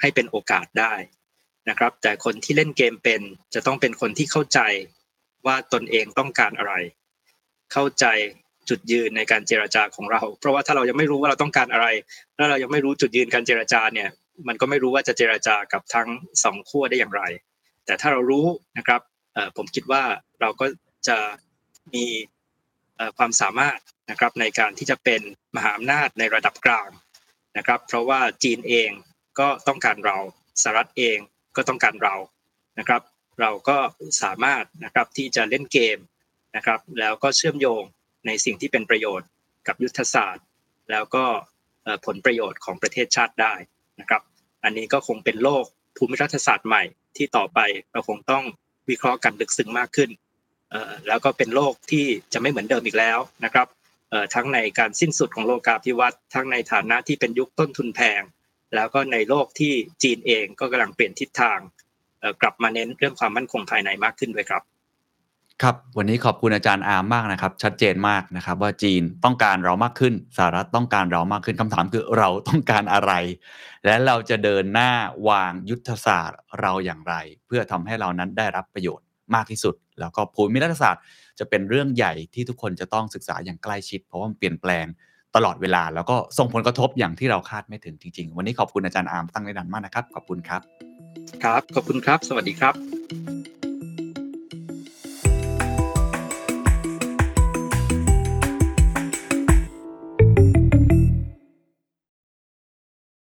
ให้เป็นโอกาสได้นะครับแต่คนที่เล่นเกมเป็นจะต้องเป็นคนที่เข้าใจว่าตนเองต้องการอะไรเข้าใจจุดยืนในการเจรจาของเราเพราะว่าถ้าเรายังไม่รู้ว่าเราต้องการอะไรแล้วเรายังไม่รู้จุดยืนการเจรจาเนี่ยมันก็ไม่รู้ว่าจะเจรจากับทั้งสองขั้วได้อย่างไรแต่ถ้าเรารู้นะครับผมคิดว่าเราก็จะมีความสามารถนะครับในการที่จะเป็นมหาอำนาจในระดับกลางนะครับเพราะว่าจีนเองก็ต้องการเรา สหรัฐเองก็ต้องการเรานะครับเราก็สามารถนะครับที่จะเล่นเกมนะครับแล้วก็เชื่อมโยงในสิ่งที่เป็นประโยชน์กับยุทธศาสตร์แล้วก็ผลประโยชน์ของประเทศชาติได้นะครับอันนี้ก็คงเป็นโลกภูมิรัฐศาสตร์ใหม่ที่ต่อไปเราคงต้องวิเคราะห์กันลึกซึ้งมากขึ้นแล้วก็เป็นโลกที่จะไม่เหมือนเดิมอีกแล้วนะครับทั้งในการสิ้นสุดของโลกาภิวัตน์ทั้งในฐานะที่เป็นยุคต้นทุนแพงแล้วก็ในโลกที่จีนเองก็กำลังเปลี่ยนทิศทางกลับมาเน้นเรื่องความมั่นคงภายในมากขึ้นด้วยครับครับวันนี้ขอบคุณอาจารย์อาร์มมากนะครับชัดเจนมากนะครับว่าจีนต้องการเรามากขึ้นสหรัฐต้องการเรามากขึ้นคำถามคือเราต้องการอะไรและเราจะเดินหน้าวางยุทธศาสตร์เราอย่างไรเพื่อทำให้เรานั้นได้รับประโยชน์มากที่สุดแล้วก็ภูมิรัฐศาสตร์จะเป็นเรื่องใหญ่ที่ทุกคนจะต้องศึกษาอย่างใกล้ชิดเพราะว่ามันเปลี่ยนแปลงตลอดเวลาแล้วก็ส่งผลกระทบอย่างที่เราคาดไม่ถึงจริงๆวันนี้ขอบคุณอาจารย์อาร์มตั้งใจดันมากนะครับขอบคุณครับครับขอบคุณครับสวัสดีครับ